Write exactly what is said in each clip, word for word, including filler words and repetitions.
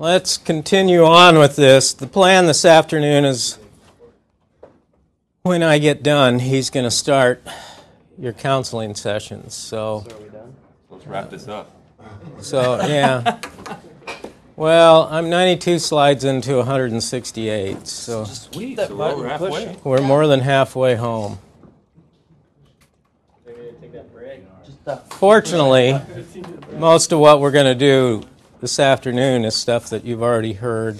Let's continue on with this. The plan this afternoon is when I get done, he's going to start your counseling sessions. So, so are we done? Let's wrap this up. So, yeah. Well, I'm ninety-two slides into one hundred sixty-eight, so, sweet. so we're, halfway. we're more than halfway home. Fortunately, most of what we're going to do this afternoon is stuff that you've already heard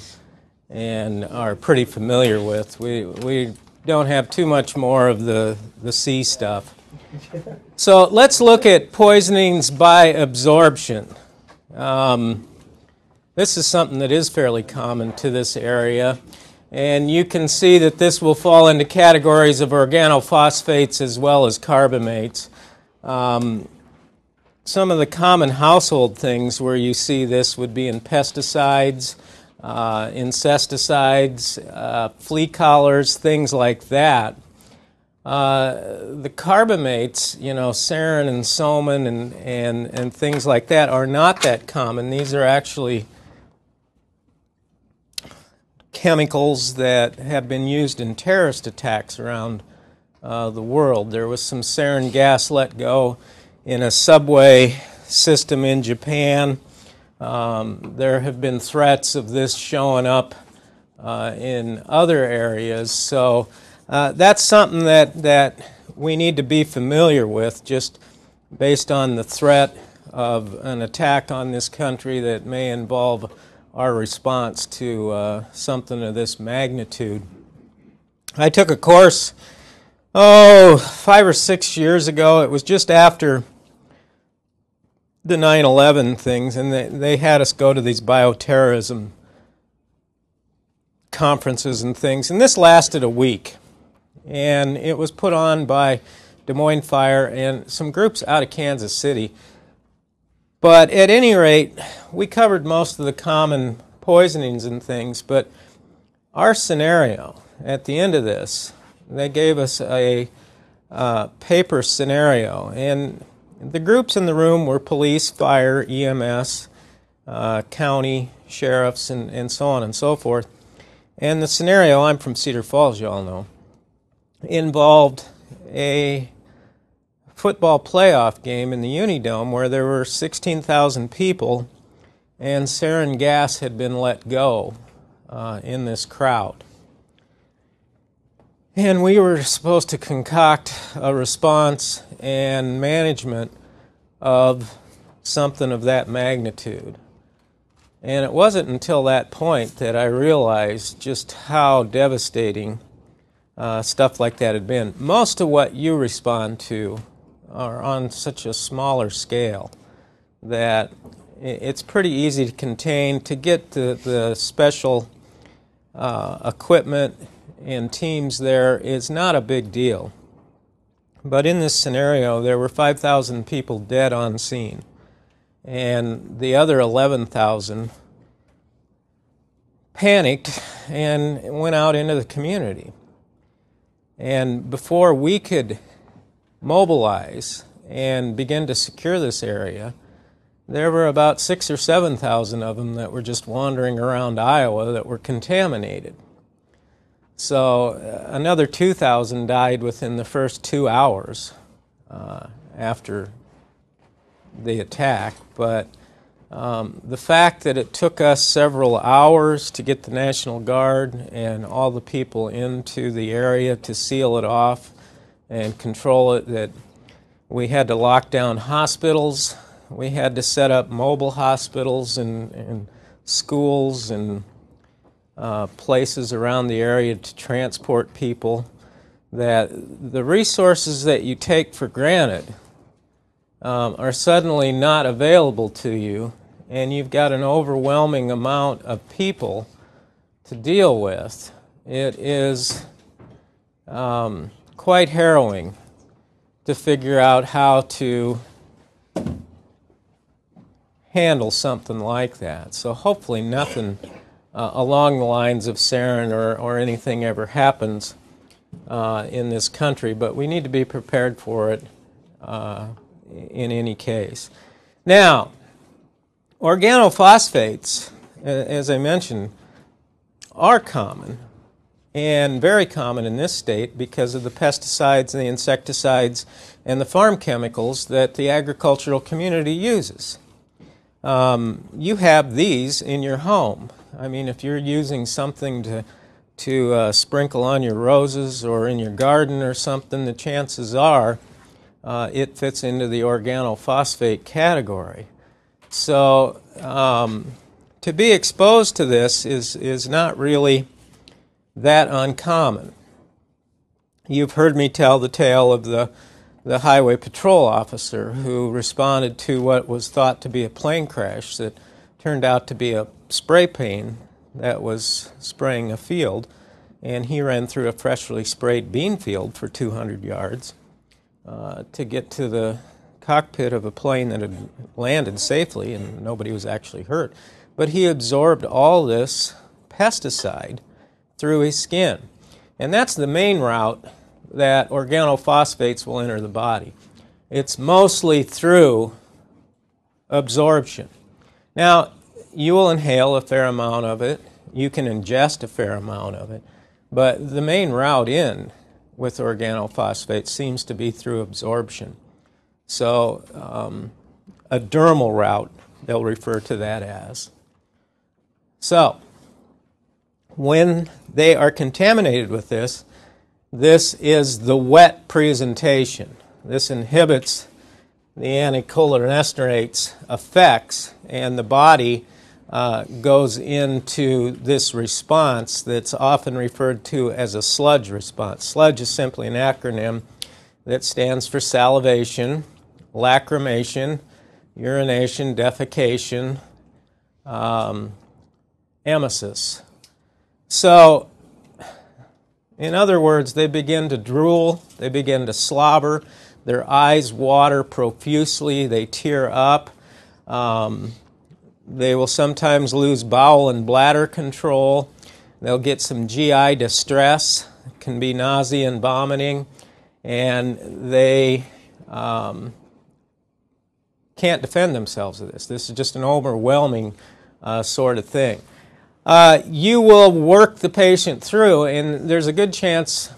and are pretty familiar with. We we don't have too much more of the, the C stuff. So let's look at poisonings by absorption. Um, This is something that is fairly common to this area, and you can see that this will fall into categories of organophosphates as well as carbamates. Um, some of the common household things where you see this would be in pesticides, uh, insecticides, uh, flea collars, things like that. Uh, the carbamates, you know, sarin and soman and, and, and things like that are not that common. These are actually chemicals that have been used in terrorist attacks around uh, the world. There was some sarin gas let go in a subway system in Japan. Um, there have been threats of this showing up uh, in other areas. So uh, that's something that, that we need to be familiar with just based on the threat of an attack on this country that may involve our response to uh, something of this magnitude. I took a course, oh, five or six years ago. It was just after the nine eleven things, and they, they had us go to these bioterrorism conferences and things, and this lasted a week. And it was put on by Des Moines Fire and some groups out of Kansas City. But at any rate, we covered most of the common poisonings and things, but our scenario at the end of this, they gave us a uh, paper scenario, and the groups in the room were police, fire, E M S, uh, county, sheriffs, and, and so on and so forth. And the scenario, I'm from Cedar Falls, you all know, involved a football playoff game in the Unidome where there were sixteen thousand people and sarin gas had been let go uh, in this crowd. And we were supposed to concoct a response and management of something of that magnitude. And it wasn't until that point that I realized just how devastating uh, stuff like that had been. Most of what you respond to are on such a smaller scale that it's pretty easy to contain. To get the, the special uh, equipment and teams there is not a big deal. But in this scenario, there were five thousand people dead on scene, and the other eleven thousand panicked and went out into the community. And before we could mobilize and begin to secure this area, there were about six or seven thousand of them that were just wandering around Iowa that were contaminated. So uh, another two thousand died within the first two hours uh, after the attack. But um, the fact that it took us several hours to get the National Guard and all the people into the area to seal it off and control it, that we had to lock down hospitals, we had to set up mobile hospitals and, and schools and uh, places around the area to transport people, that the resources that you take for granted um, are suddenly not available to you, and you've got an overwhelming amount of people to deal with. It is um, quite harrowing to figure out how to handle something like that. So hopefully nothing uh, along the lines of sarin or, or anything ever happens uh, in this country, but we need to be prepared for it uh, in any case. Now, organophosphates as I mentioned, are common and very common in this state because of the pesticides and the insecticides and the farm chemicals that the agricultural community uses. Um, you have these in your home. I mean, if you're using something to, to uh, sprinkle on your roses or in your garden or something, the chances are uh, it fits into the organophosphate category. So um, to be exposed to this is, is not really that uncommon. You've heard me tell the tale of the, the highway patrol officer who responded to what was thought to be a plane crash that turned out to be a spray paint that was spraying a field, and he ran through a freshly sprayed bean field for two hundred yards uh, to get to the cockpit of a plane that had landed safely, and nobody was actually hurt. But he absorbed all this pesticide through his skin. And that's the main route that organophosphates will enter the body. It's mostly through absorption. Now, you will inhale a fair amount of it. You can ingest a fair amount of it. But the main route in with organophosphates seems to be through absorption. So um, a dermal route, they'll refer to that as. So when they are contaminated with this, this is the wet presentation. This inhibits the anticholinergics effects, and the body uh, goes into this response that's often referred to as a sludge response. Sludge is simply an acronym that stands for salivation, lacrimation, urination, defecation, um, emesis. So, in other words, they begin to drool, they begin to slobber, their eyes water profusely, they tear up, um, they will sometimes lose bowel and bladder control, they'll get some G I distress, it can be nausea and vomiting, and they um, can't defend themselves of this. This is just an overwhelming uh, sort of thing. Uh, you will work the patient through, and there's a good chance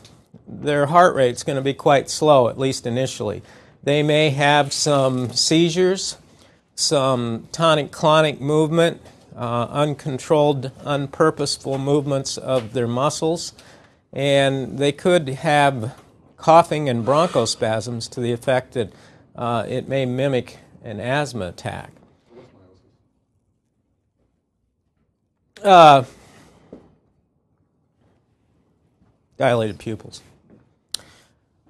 their heart rate's going to be quite slow, at least initially. They may have some seizures, some tonic-clonic movement, uh, uncontrolled, unpurposeful movements of their muscles, and they could have coughing and bronchospasms to the effect that uh, it may mimic an asthma attack. Uh, dilated pupils.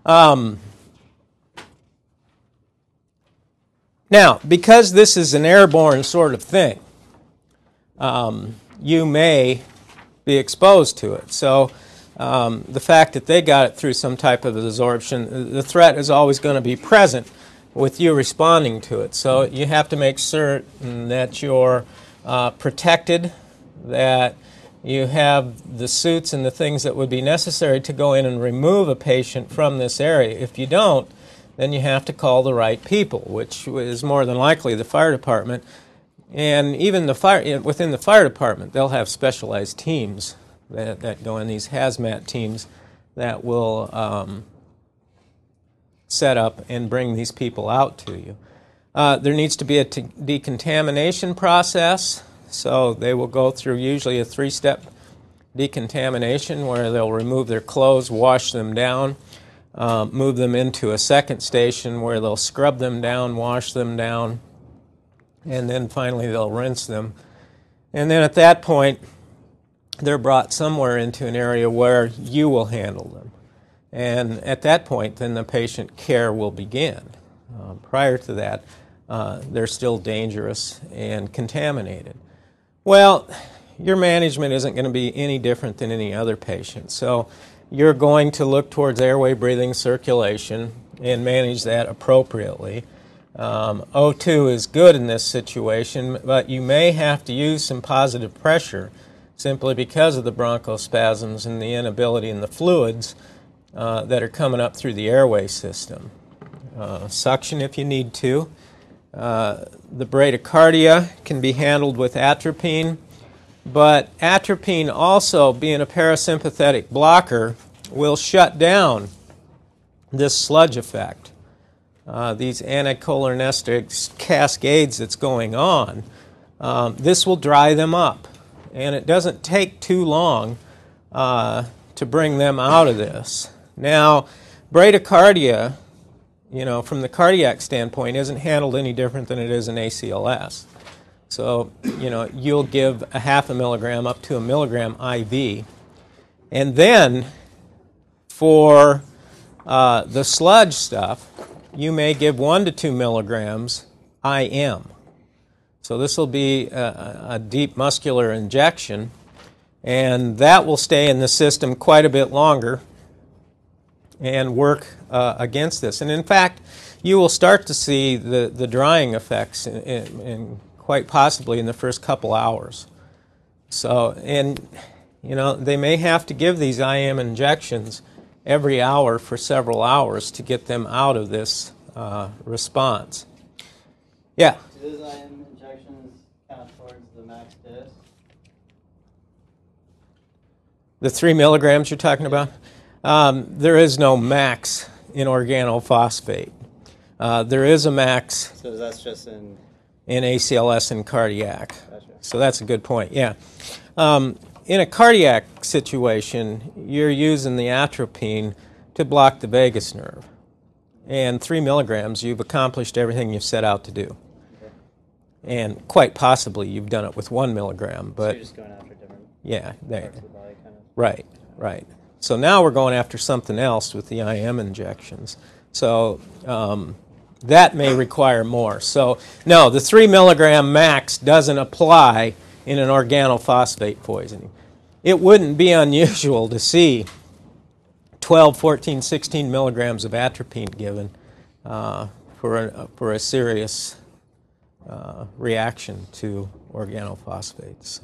Um, now, because this is an airborne sort of thing, um, you may be exposed to it. So um, the fact that they got it through some type of absorption, the threat is always going to be present with you responding to it. So you have to make certain that you're uh, protected, that you have the suits and the things that would be necessary to go in and remove a patient from this area. If you don't, then you have to call the right people, which is more than likely the fire department. And even the fire, within the fire department, they'll have specialized teams that, that go in, these hazmat teams that will um, set up and bring these people out to you. Uh, there needs to be a t- decontamination process. So they will go through usually a three-step decontamination where they'll remove their clothes, wash them down, uh, move them into a second station where they'll scrub them down, wash them down, and then finally they'll rinse them. And then at that point, they're brought somewhere into an area where you will handle them. And at that point, then the patient care will begin. Uh, prior to that, uh, they're still dangerous and contaminated. Well, your management isn't going to be any different than any other patient. So you're going to look towards airway, breathing, circulation, and manage that appropriately. Um, O two is good in this situation, but you may have to use some positive pressure simply because of the bronchospasms and the inability in the fluids uh, that are coming up through the airway system. Uh, suction if you need to. Uh, the bradycardia can be handled with atropine. But atropine, also being a parasympathetic blocker, will shut down this sludge effect, uh, these anticholinergic cascades that's going on. Um, this will dry them up, and it doesn't take too long uh, to bring them out of this. Now, bradycardia, you know, from the cardiac standpoint, isn't handled any different than it is in A C L S. So, you know, you'll give a half a milligram up to a milligram I V. And then for uh, the sludge stuff, you may give one to two milligrams I M. So this will be a, a deep muscular injection, and that will stay in the system quite a bit longer and work uh, against this. And in fact, you will start to see the, the drying effects in, in, in quite possibly in the first couple hours. So, and you know, they may have to give these I M injections every hour for several hours to get them out of this uh, response. Yeah? Do those I M injections count towards the max dose? The three milligrams you're talking about? Um, there is no max in organophosphate. Uh, there is a max. So that's just in? In A C L S and cardiac. Gotcha. So that's a good point, yeah. Um, in a cardiac situation, you're using the atropine to block the vagus nerve. And three milligrams, you've accomplished everything you've set out to do. Okay. And quite possibly you've done it with one milligram. But so you're just going after different yeah, there. Parts of the body, kind of. Right, right. So now we're going after something else with the I M injections. So um, that may require more. So no, the three milligram max doesn't apply in an organophosphate poisoning. It wouldn't be unusual to see twelve, fourteen, sixteen milligrams of atropine given uh, for, a, for a serious uh, reaction to organophosphates. So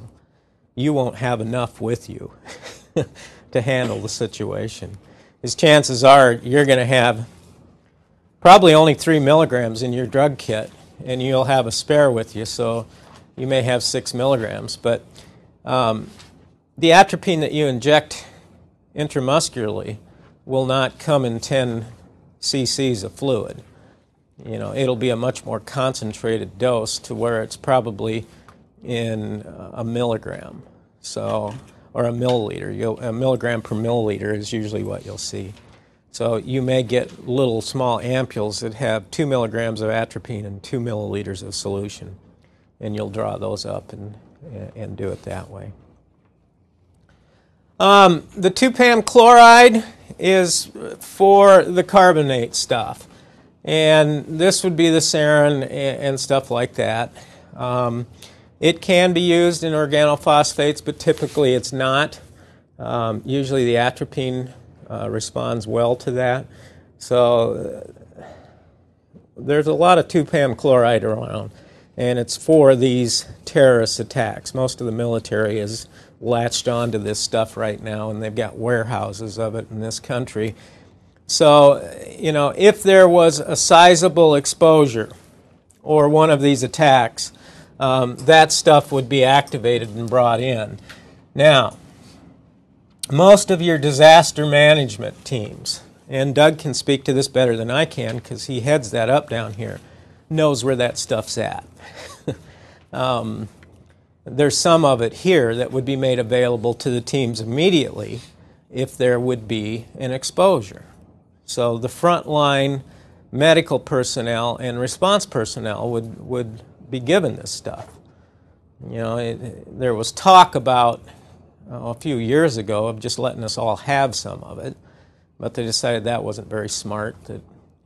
you won't have enough with you to handle the situation. His chances are you're going to have probably only three milligrams in your drug kit, and you'll have a spare with you, so you may have six milligrams. But um, the atropine that you inject intramuscularly will not come in ten c c's of fluid. You know, it'll be a much more concentrated dose to where it's probably in a milligram. So, or a milliliter. You'll, a milligram per milliliter is usually what you'll see. So you may get little small ampules that have two milligrams of atropine and two milliliters of solution, and you'll draw those up and, and do it that way. Um, the two pam chloride is for the carbonate stuff, and this would be the sarin and, and stuff like that. Um, It can be used in organophosphates, but typically it's not. Um, usually the atropine uh, responds well to that. So uh, there's a lot of two pam chloride around, and it's for these terrorist attacks. Most of the military is latched onto this stuff right now, and they've got warehouses of it in this country. So, you know, if there was a sizable exposure or one of these attacks, Um, that stuff would be activated and brought in. Now, most of your disaster management teams, and Doug can speak to this better than I can because he heads that up down here, knows where that stuff's at. um, there's some of it here that would be made available to the teams immediately if there would be an exposure. So the frontline medical personnel and response personnel would, would be given this stuff. You know, it, it, there was talk about uh, a few years ago of just letting us all have some of it, but they decided that wasn't very smart, that,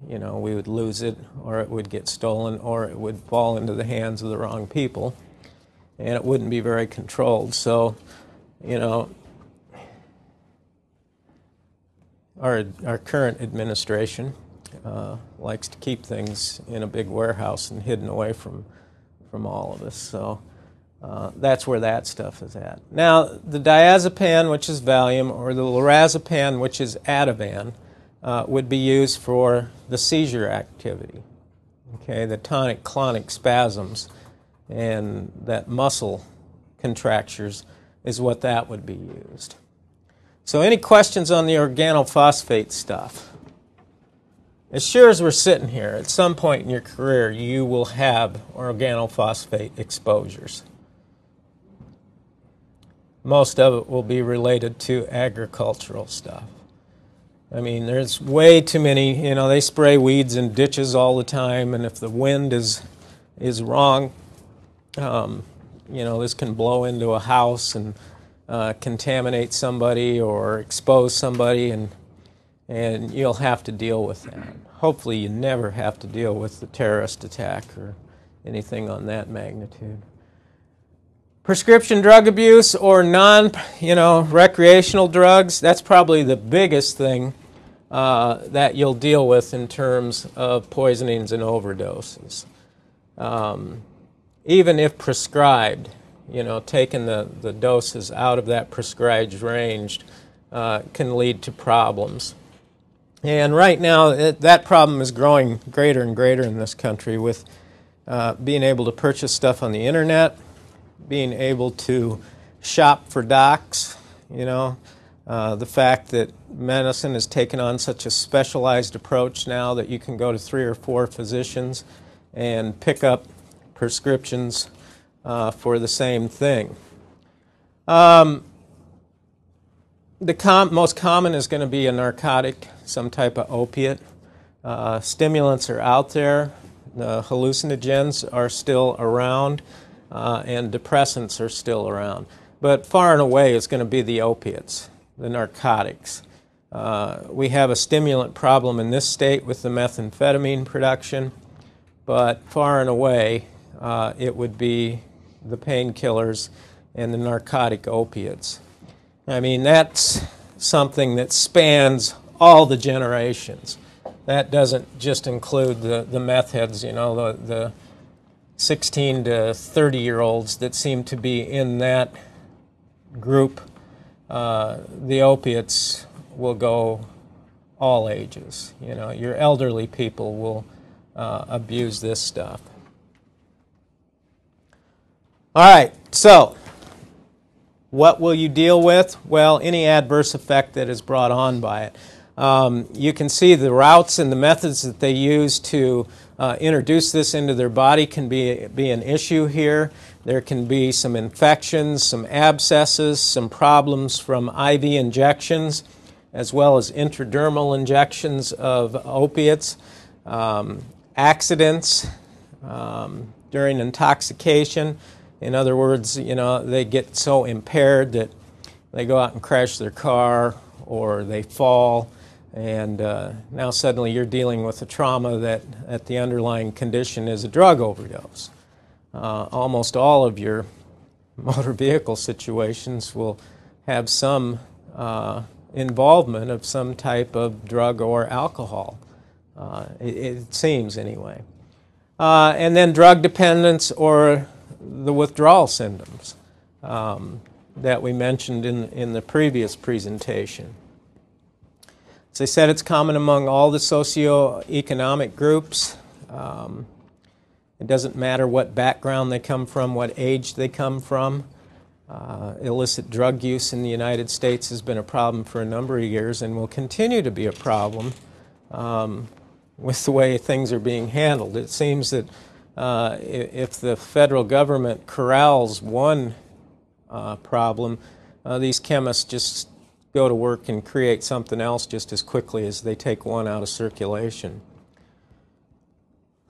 you know, we would lose it, or it would get stolen, or it would fall into the hands of the wrong people, and it wouldn't be very controlled. So, you know, our, our current administration uh, likes to keep things in a big warehouse and hidden away from from all of us. So uh, that's where that stuff is at. Now, the diazepam, which is Valium, or the lorazepam, which is Ativan, uh, would be used for the seizure activity, okay, the tonic-clonic spasms and that muscle contractures is what that would be used. So any questions on the organophosphate stuff? As sure as we're sitting here, at some point in your career, you will have organophosphate exposures. Most of it will be related to agricultural stuff. I mean, there's way too many, you know, they spray weeds and ditches all the time, and if the wind is is wrong, um, you know, this can blow into a house and uh, contaminate somebody or expose somebody, and and you'll have to deal with that. Hopefully you never have to deal with the terrorist attack or anything on that magnitude. Prescription drug abuse or non, you know, recreational drugs, that's probably the biggest thing uh, that you'll deal with in terms of poisonings and overdoses. Um, even if prescribed, you know, taking the, the doses out of that prescribed range uh, can lead to problems. And right now, it, that problem is growing greater and greater in this country with uh, being able to purchase stuff on the internet, being able to shop for docs, you know, uh, the fact that medicine has taken on such a specialized approach now that you can go to three or four physicians and pick up prescriptions uh, for the same thing. Um, the com most common is going to be a narcotic, some type of opiate. Uh, stimulants are out there. The hallucinogens are still around. Uh, and depressants are still around. But far and away it's going to be the opiates, the narcotics. Uh, we have a stimulant problem in this state with the methamphetamine production, but far and away uh, it would be the painkillers and the narcotic opiates. I mean, that's something that spans all the generations. That doesn't just include the, the meth heads, you know, the, the sixteen to thirty year olds that seem to be in that group. Uh, the opiates will go all ages. You know, your elderly people will uh, abuse this stuff. All right, so what will you deal with? Well, any adverse effect that is brought on by it. Um, you can see the routes and the methods that they use to Uh, introduce this into their body can be, be an issue here. There can be some infections, some abscesses, some problems from I V injections, as well as intradermal injections of opiates, um, accidents um, during intoxication. In other words, you know, they get so impaired that they go out and crash their car or they fall. And uh, now suddenly you're dealing with a trauma that, that the underlying condition is a drug overdose. Uh, almost all of your motor vehicle situations will have some uh, involvement of some type of drug or alcohol, uh, it, it seems anyway. Uh, and then drug dependence or the withdrawal symptoms um, that we mentioned in, in the previous presentation. As I said, it's common among all the socioeconomic groups. Um, it doesn't matter what background they come from, what age they come from. Uh, illicit drug use in the United States has been a problem for a number of years and will continue to be a problem um, with the way things are being handled. It seems that uh, if the federal government corrals one uh, problem, uh, these chemists just go to work and create something else just as quickly as they take one out of circulation.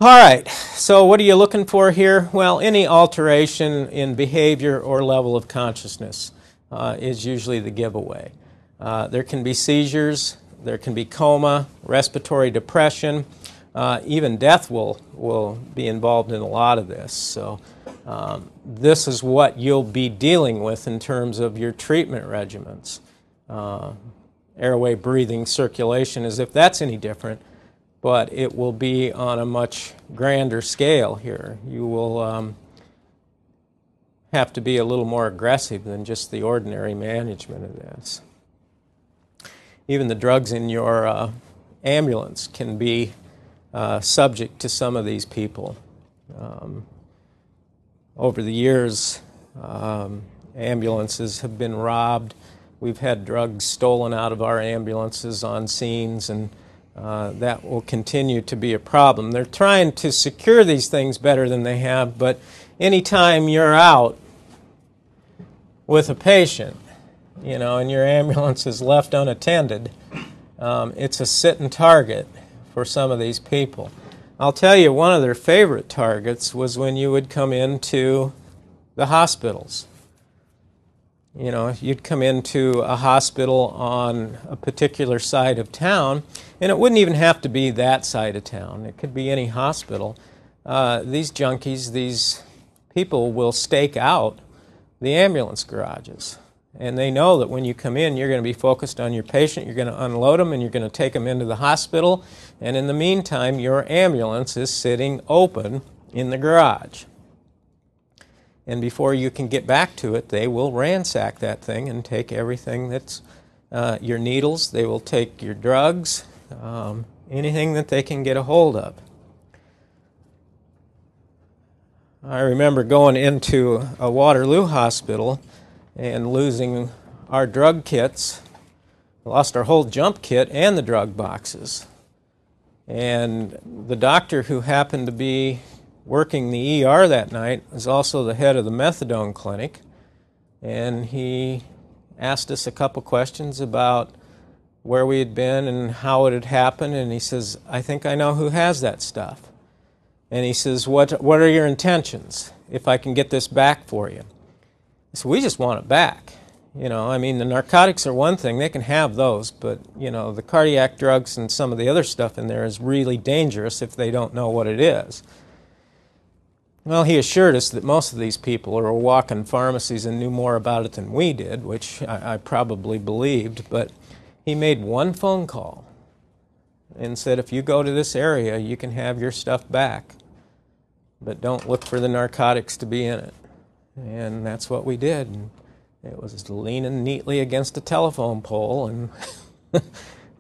All right, so what are you looking for here? Well, any alteration in behavior or level of consciousness uh, is usually the giveaway. Uh, there can be seizures, there can be coma, respiratory depression, uh, even death will, will be involved in a lot of this. So um, this is what you'll be dealing with in terms of your treatment regimens. Uh, airway, breathing, circulation, as if that's any different, but it will be on a much grander scale here. You will um, have to be a little more aggressive than just the ordinary management of this. Even the drugs in your uh, ambulance can be uh, subject to some of these people. Um, over the years, Um, ambulances have been robbed. We've had drugs stolen out of our ambulances on scenes, and uh, that will continue to be a problem. They're trying to secure these things better than they have, but anytime you're out with a patient, you know, and your ambulance is left unattended, um, it's a sitting target for some of these people. I'll tell you, one of their favorite targets was when you would come into the hospitals. You know, you'd come into a hospital on a particular side of town, and it wouldn't even have to be that side of town. It could be any hospital. Uh, these junkies, these people will stake out the ambulance garages. And they know that when you come in, you're going to be focused on your patient, you're going to unload them, and you're going to take them into the hospital. And in the meantime, your ambulance is sitting open in the garage. And before you can get back to it, they will ransack that thing and take everything that's uh, your needles. They will take your drugs, um, anything that they can get a hold of. I remember going into a Waterloo hospital and losing our drug kits. Lost our whole jump kit and the drug boxes. And the doctor who happened to be working the E R that night was also the head of the methadone clinic. And he asked us a couple questions about where we had been and how it had happened. And he says, I think I know who has that stuff. And he says, what, what are your intentions if I can get this back for you? So we just want it back. You know, I mean, the narcotics are one thing. They can have those. But, you know, the cardiac drugs and some of the other stuff in there is really dangerous if they don't know what it is. Well, he assured us that most of these people are walking pharmacies and knew more about it than we did, which I, I probably believed. But he made one phone call and said, if you go to this area, you can have your stuff back. But don't look for the narcotics to be in it. And that's what we did. And it was leaning neatly against a telephone pole and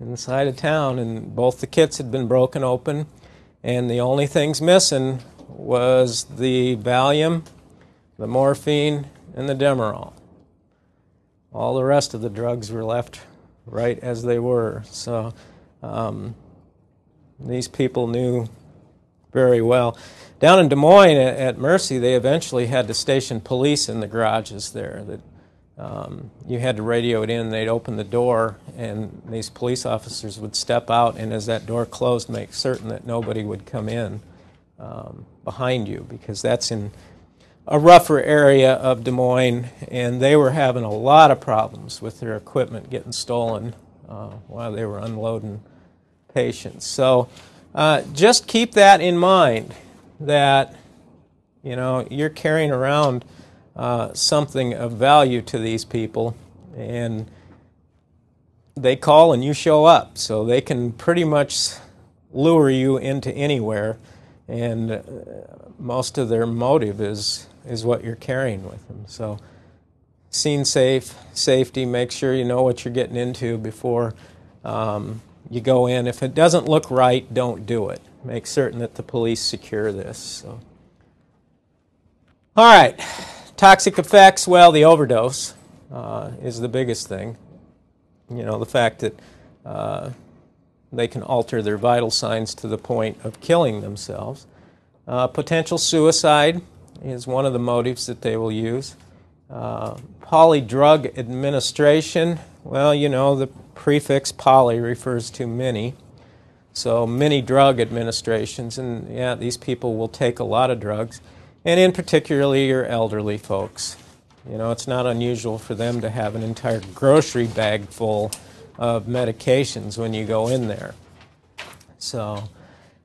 inside of town, and both the kits had been broken open, and the only things missing was the Valium, the morphine, and the Demerol. All the rest of the drugs were left right as they were. So um, these people knew very well. Down in Des Moines at Mercy, they eventually had to station police in the garages there. That um, you had to radio it in, they'd open the door, and these police officers would step out, and as that door closed, make certain that nobody would come in um, behind you, because that's in a rougher area of Des Moines, and they were having a lot of problems with their equipment getting stolen uh, while they were unloading patients. So Uh, just keep that in mind, that, you know, you're carrying around uh, something of value to these people, and they call and you show up. So they can pretty much lure you into anywhere, and uh, most of their motive is, is what you're carrying with them. So scene safe, safety, make sure you know what you're getting into before um, you go in. If it doesn't look right, don't do it. Make certain that the police secure this. So. All right, toxic effects. Well, the overdose uh, is the biggest thing. You know, the fact that uh, they can alter their vital signs to the point of killing themselves. Uh, potential suicide is one of the motives that they will use. Uh, polydrug administration. Well, you know, the prefix poly refers to many, so many drug administrations, and yeah, these people will take a lot of drugs, and in particularly your elderly folks. You know, it's not unusual for them to have an entire grocery bag full of medications when you go in there. So,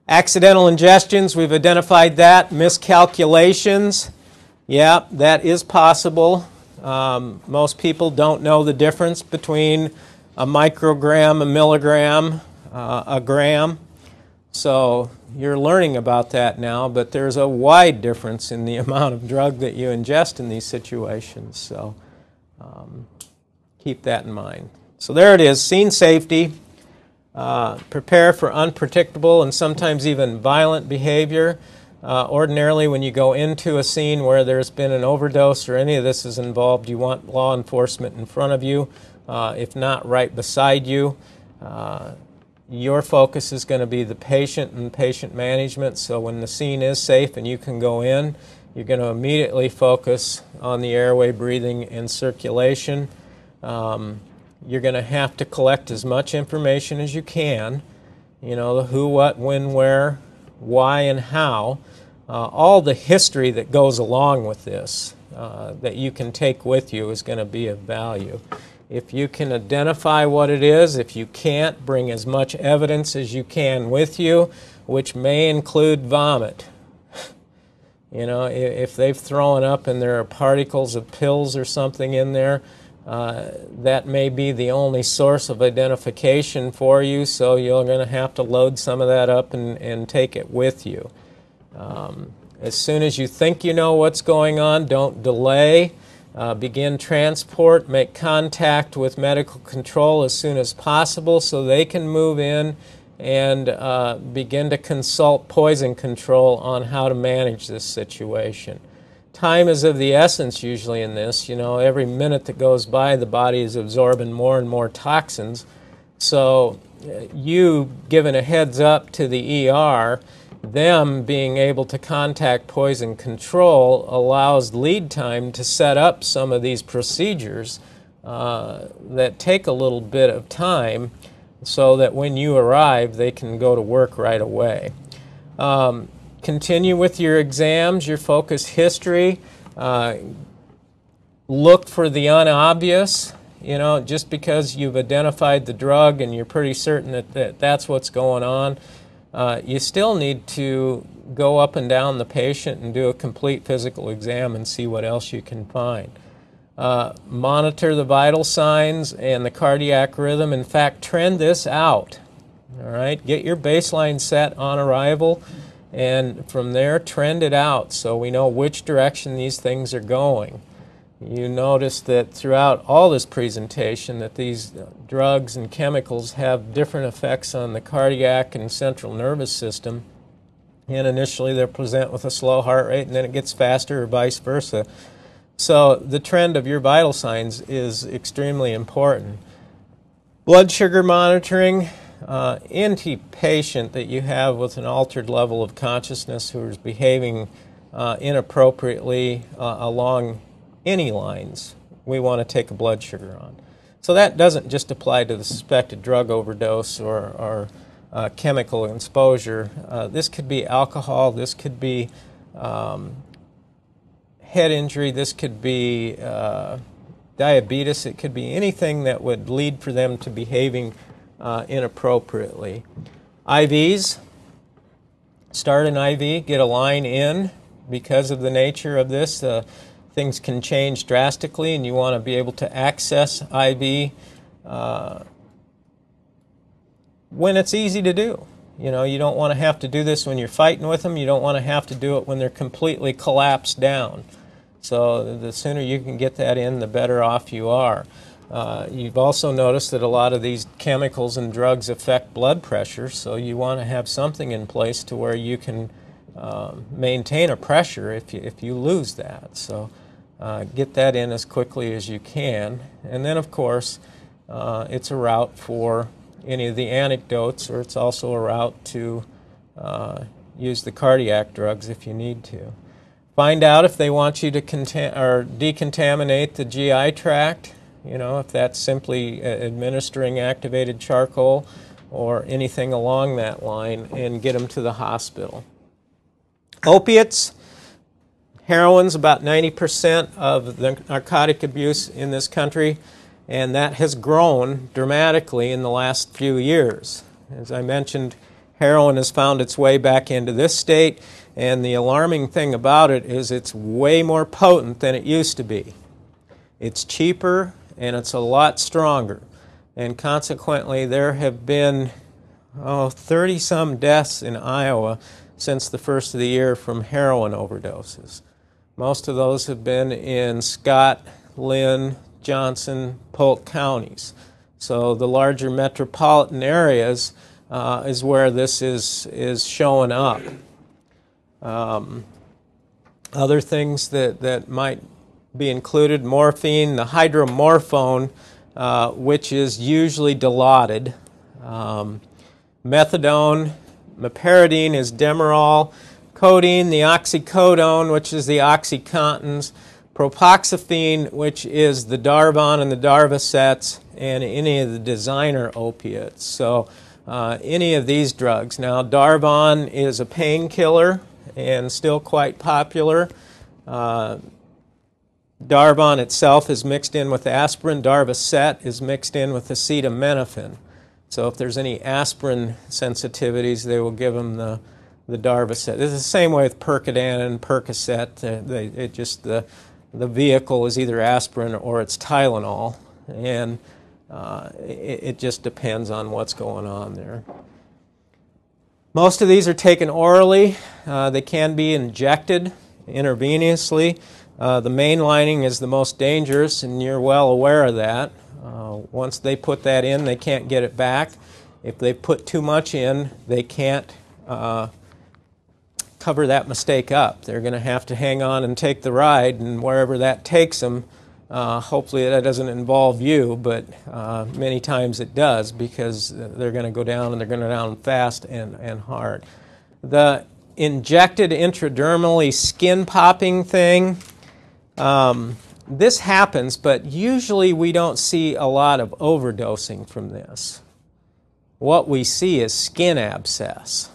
accidental ingestions, we've identified that. Miscalculations, yeah, that is possible. Um, most people don't know the difference between a microgram, a milligram, uh, a gram. So you're learning about that now, but there's a wide difference in the amount of drug that you ingest in these situations. So um, keep that in mind. So there it is, scene safety. Uh, prepare for unpredictable and sometimes even violent behavior. Uh, ordinarily, when you go into a scene where there's been an overdose or any of this is involved, you want law enforcement in front of you, uh, if not right beside you. Uh, your focus is going to be the patient and patient management, so when the scene is safe and you can go in, you're going to immediately focus on the airway, breathing, and circulation. Um, you're going to have to collect as much information as you can, you know, the who, what, when, where, why, and how. Uh, all the history that goes along with this uh, that you can take with you is going to be of value. If you can identify what it is, if you can't, bring as much evidence as you can with you, which may include vomit. You know, if they've thrown up and there are particles of pills or something in there, uh, that may be the only source of identification for you, so you're going to have to load some of that up and, and take it with you. Um, as soon as you think you know what's going on, don't delay. Uh, begin transport, make contact with medical control as soon as possible so they can move in and uh, begin to consult poison control on how to manage this situation. Time is of the essence usually in this. You know, every minute that goes by, the body is absorbing more and more toxins. So you giving a heads up to the E R, them being able to contact poison control allows lead time to set up some of these procedures uh, that take a little bit of time so that when you arrive they can go to work right away. Um, continue with your exams, your focused history. Uh, look for the unobvious. You know, just because you've identified the drug and you're pretty certain that, that that's what's going on, Uh, you still need to go up and down the patient and do a complete physical exam and see what else you can find. Uh, monitor the vital signs and the cardiac rhythm. In fact, trend this out, all right? Get your baseline set on arrival, and from there, trend it out so we know which direction these things are going. You notice that throughout all this presentation that these drugs and chemicals have different effects on the cardiac and central nervous system, and initially they're present with a slow heart rate and then it gets faster or vice versa. So the trend of your vital signs is extremely important. Blood sugar monitoring. Uh, any patient that you have with an altered level of consciousness who is behaving uh, inappropriately uh, along any lines, we want to take a blood sugar on. So that doesn't just apply to the suspected drug overdose or, or uh, chemical exposure. Uh, this could be alcohol, this could be um, head injury, this could be uh, diabetes, it could be anything that would lead for them to behaving uh, inappropriately. I Vs, start an I V, get a line in because of the nature of this. Uh, Things can change drastically, and you want to be able to access I V uh, when it's easy to do. You know, you don't want to have to do this when you're fighting with them. You don't want to have to do it when they're completely collapsed down. So the sooner you can get that in, the better off you are. Uh, you've also noticed that a lot of these chemicals and drugs affect blood pressure, so you want to have something in place to where you can uh, maintain a pressure if you, if you lose that. So Uh, get that in as quickly as you can. And then, of course, uh, it's a route for any of the antidotes, or it's also a route to uh, use the cardiac drugs if you need to. Find out if they want you to contam- or decontaminate the G I tract, you know, if that's simply uh, administering activated charcoal or anything along that line, and get them to the hospital. Opiates. Heroin's about ninety percent of the narcotic abuse in this country, and that has grown dramatically in the last few years. As I mentioned, heroin has found its way back into this state, and the alarming thing about it is it's way more potent than it used to be. It's cheaper, and it's a lot stronger, and consequently there have been oh, thirty-some deaths in Iowa since the first of the year from heroin overdoses. Most of those have been in Scott, Lynn, Johnson, Polk counties. So the larger metropolitan areas uh, is where this is, is showing up. Um, other things that, that might be included, morphine, the hydromorphone, uh, which is usually Dilaudid, um, methadone, meperidine is Demerol, codeine, the oxycodone, which is the Oxycontins, propoxyphene, which is the Darvon and the Darvocets, and any of the designer opiates. So uh, any of these drugs. Now, Darvon is a painkiller and still quite popular. Uh, Darvon itself is mixed in with aspirin. Darvocet is mixed in with acetaminophen. So if there's any aspirin sensitivities, they will give them the, the Darvocet. It's the same way with Percodan and Percocet. They, they, it just, the, the vehicle is either aspirin or it's Tylenol. And uh, it, it just depends on what's going on there. Most of these are taken orally. Uh, they can be injected intravenously. Uh, the mainlining is the most dangerous, and you're well aware of that. Uh, once they put that in, they can't get it back. If they put too much in, they can't uh, cover that mistake up. They're going to have to hang on and take the ride, and wherever that takes them, uh, hopefully that doesn't involve you, but uh, many times it does, because they're going to go down, and they're going to go down fast and, and hard. The injected intradermally skin popping thing, um, this happens, but usually we don't see a lot of overdosing from this. What we see is skin abscess.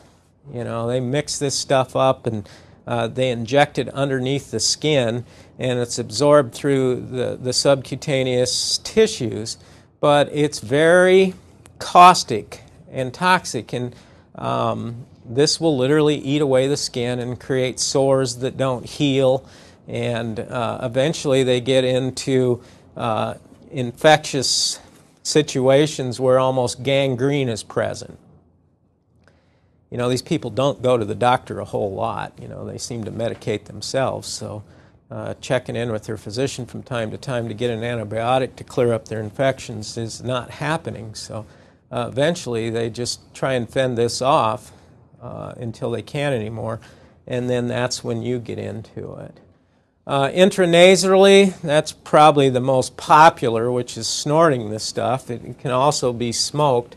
You know, they mix this stuff up and uh, they inject it underneath the skin, and it's absorbed through the, the subcutaneous tissues, but it's very caustic and toxic, and um, this will literally eat away the skin and create sores that don't heal. And uh, eventually they get into uh, infectious situations where almost gangrene is present. You know, these people don't go to the doctor a whole lot. You know, they seem to medicate themselves. So uh, checking in with their physician from time to time to get an antibiotic to clear up their infections is not happening. So uh, eventually they just try and fend this off uh, until they can't anymore. And then that's when you get into it. Uh, intranasally, that's probably the most popular, which is snorting this stuff. It can also be smoked,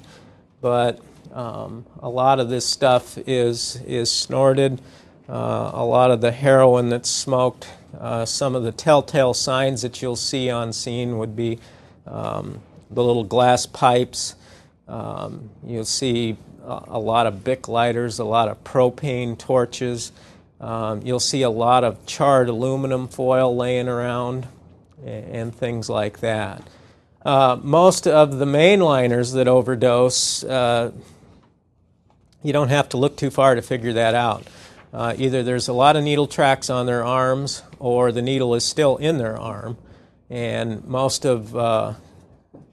but um, a lot of this stuff is, is snorted. Uh, a lot of the heroin that's smoked, uh, some of the telltale signs that you'll see on scene would be um, the little glass pipes. Um, you'll see a, a lot of Bic lighters, a lot of propane torches. Um, you'll see a lot of charred aluminum foil laying around and, and things like that. Uh, most of the mainliners that overdose, uh, you don't have to look too far to figure that out. Uh, either there's a lot of needle tracks on their arms, or the needle is still in their arm. And most of uh,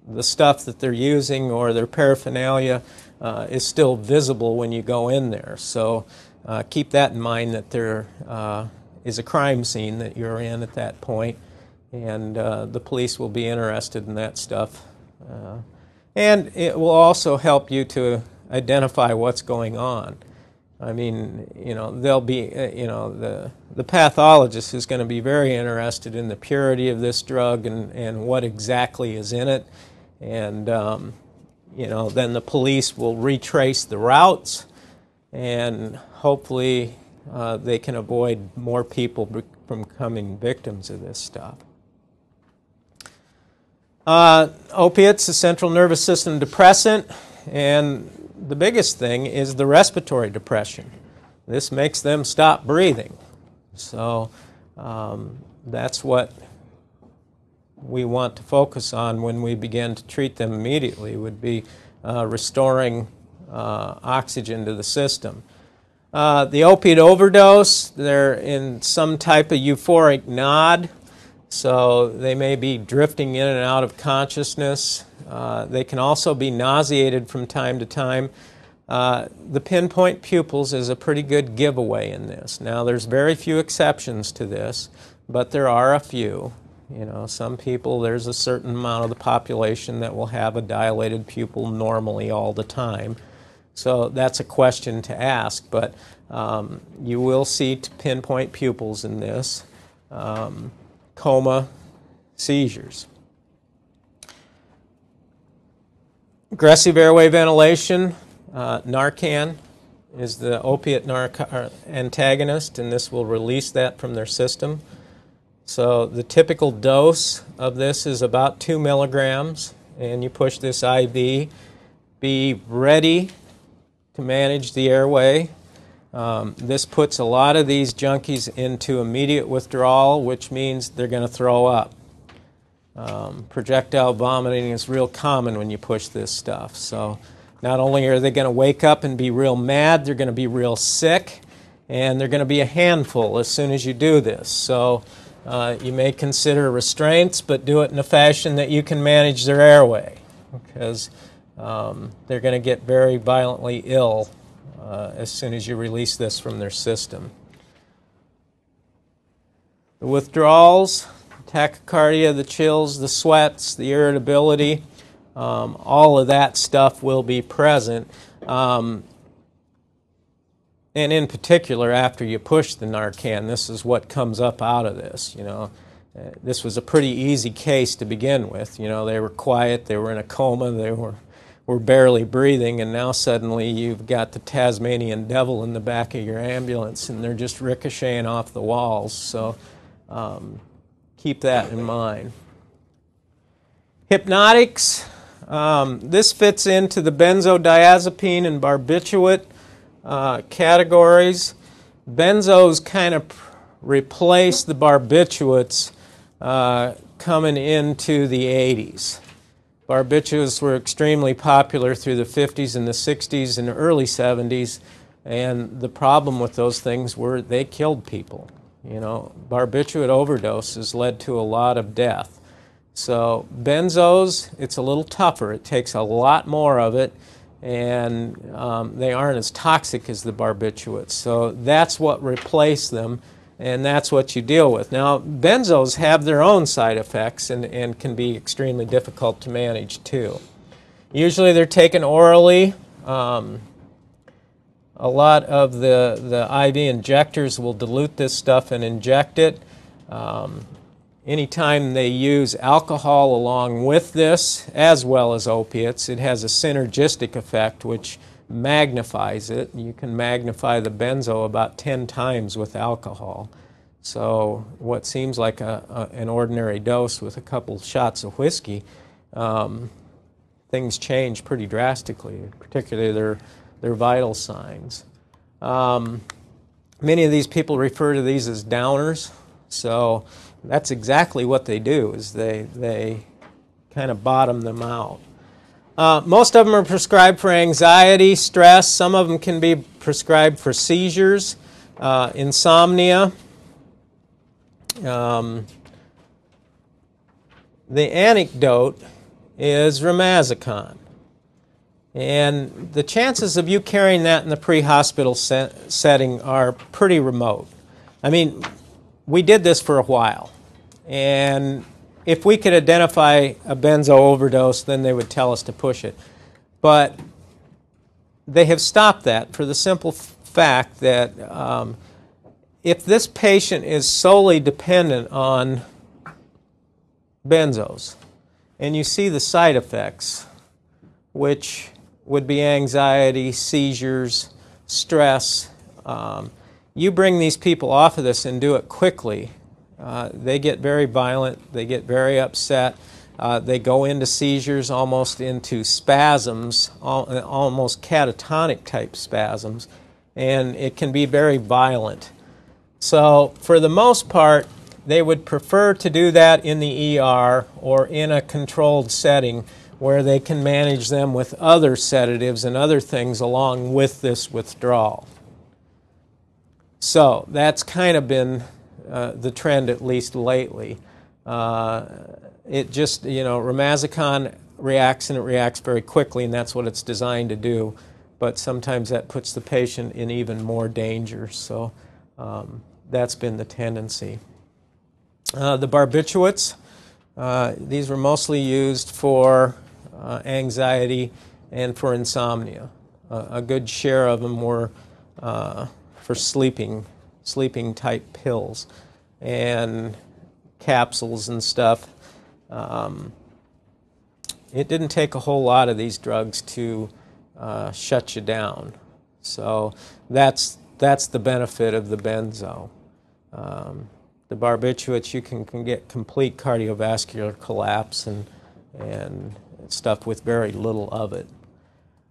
the stuff that they're using or their paraphernalia uh, is still visible when you go in there. So. Uh, keep that in mind, that there uh, is a crime scene that you're in at that point, and uh, the police will be interested in that stuff. Uh, and it will also help you to identify what's going on. I mean, you know, they'll be, uh, you know, the, the pathologist is going to be very interested in the purity of this drug and, and what exactly is in it. And, um, you know, then the police will retrace the routes, and hopefully uh, they can avoid more people b from becoming victims of this stuff. Uh, opiates, a central nervous system depressant, and the biggest thing is the respiratory depression. This makes them stop breathing. So um, that's what we want to focus on when we begin to treat them immediately, would be uh, restoring Uh, oxygen to the system. Uh, the opiate overdose, they're in some type of euphoric nod, so they may be drifting in and out of consciousness. Uh, they can also be nauseated from time to time. Uh, the pinpoint pupils is a pretty good giveaway in this. Now, there's very few exceptions to this, but there are a few. You know, some people, there's a certain amount of the population that will have a dilated pupil normally all the time. So that's a question to ask, but um, you will see pinpoint pupils in this. Um, coma, seizures. Aggressive airway ventilation, uh, Narcan is the opiate narco- antagonist, and this will release that from their system. So the typical dose of this is about two milligrams, and you push this I V. Be ready to manage the airway. Um, this puts a lot of these junkies into immediate withdrawal, which means they're going to throw up. Um, projectile vomiting is real common when you push this stuff. So not only are they going to wake up and be real mad, they're going to be real sick, and they're going to be a handful as soon as you do this. So uh, you may consider restraints, but do it in a fashion that you can manage their airway, because um, they're going to get very violently ill uh, as soon as you release this from their system. The withdrawals, tachycardia, the chills, the sweats, the irritability, um, all of that stuff will be present. Um, and in particular, after you push the Narcan, this is what comes up out of this, you know. Uh, this was a pretty easy case to begin with. You know, they were quiet, they were in a coma, they were, were barely breathing, and now suddenly you've got the Tasmanian devil in the back of your ambulance, and they're just ricocheting off the walls. So, um, keep that in mind. Hypnotics. Um, this fits into the benzodiazepine and barbiturate uh, categories. Benzos kind of replace the barbiturates uh, coming into the eighties. Barbiturates were extremely popular through the fifties and the sixties and the early seventies, and the problem with those things were they killed people. You know, barbiturate overdoses led to a lot of death. So benzos, it's a little tougher. It takes a lot more of it, and um, they aren't as toxic as the barbiturates. So that's what replaced them, and that's what you deal with. Now, benzos have their own side effects and, and can be extremely difficult to manage, too. Usually they're taken orally. Um, A lot of the, the I V injectors will dilute this stuff and inject it. Um, anytime they use alcohol along with this, as well as opiates, it has a synergistic effect which magnifies it. You can magnify the benzo about ten times with alcohol. So what seems like a, a, an ordinary dose with a couple shots of whiskey, um, things change pretty drastically, particularly their their vital signs. Um, many of these people refer to these as downers, so that's exactly what they do, is they, they kind of bottom them out. Uh, most of them are prescribed for anxiety, stress. Some of them can be prescribed for seizures, uh, insomnia. Um, the antidote is Romazicon. And the chances of you carrying that in the pre-hospital set setting are pretty remote. I mean, we did this for a while, and if we could identify a benzo overdose, then they would tell us to push it. But they have stopped that for the simple fact that um, if this patient is solely dependent on benzos, and you see the side effects, which would be anxiety, seizures, stress. Um, you bring these people off of this and do it quickly. Uh, they get very violent. They get very upset. Uh, they go into seizures, almost into spasms, al almost catatonic type spasms, and it can be very violent. So for the most part, they would prefer to do that in the E R or in a controlled setting where they can manage them with other sedatives and other things along with this withdrawal. So that's kind of been uh, the trend, at least lately. Uh, it just, you know, Romazicon reacts, and it reacts very quickly, and that's what it's designed to do. But sometimes that puts the patient in even more danger. So um, that's been the tendency. Uh, the barbiturates, uh, these were mostly used for Uh, anxiety, and for insomnia. uh, a good share of them were uh, for sleeping, sleeping type pills and capsules and stuff. Um, it didn't take a whole lot of these drugs to uh, shut you down. So that's, that's the benefit of the benzo. Um, the barbiturates, you can, can get complete cardiovascular collapse and, and stuff with very little of it.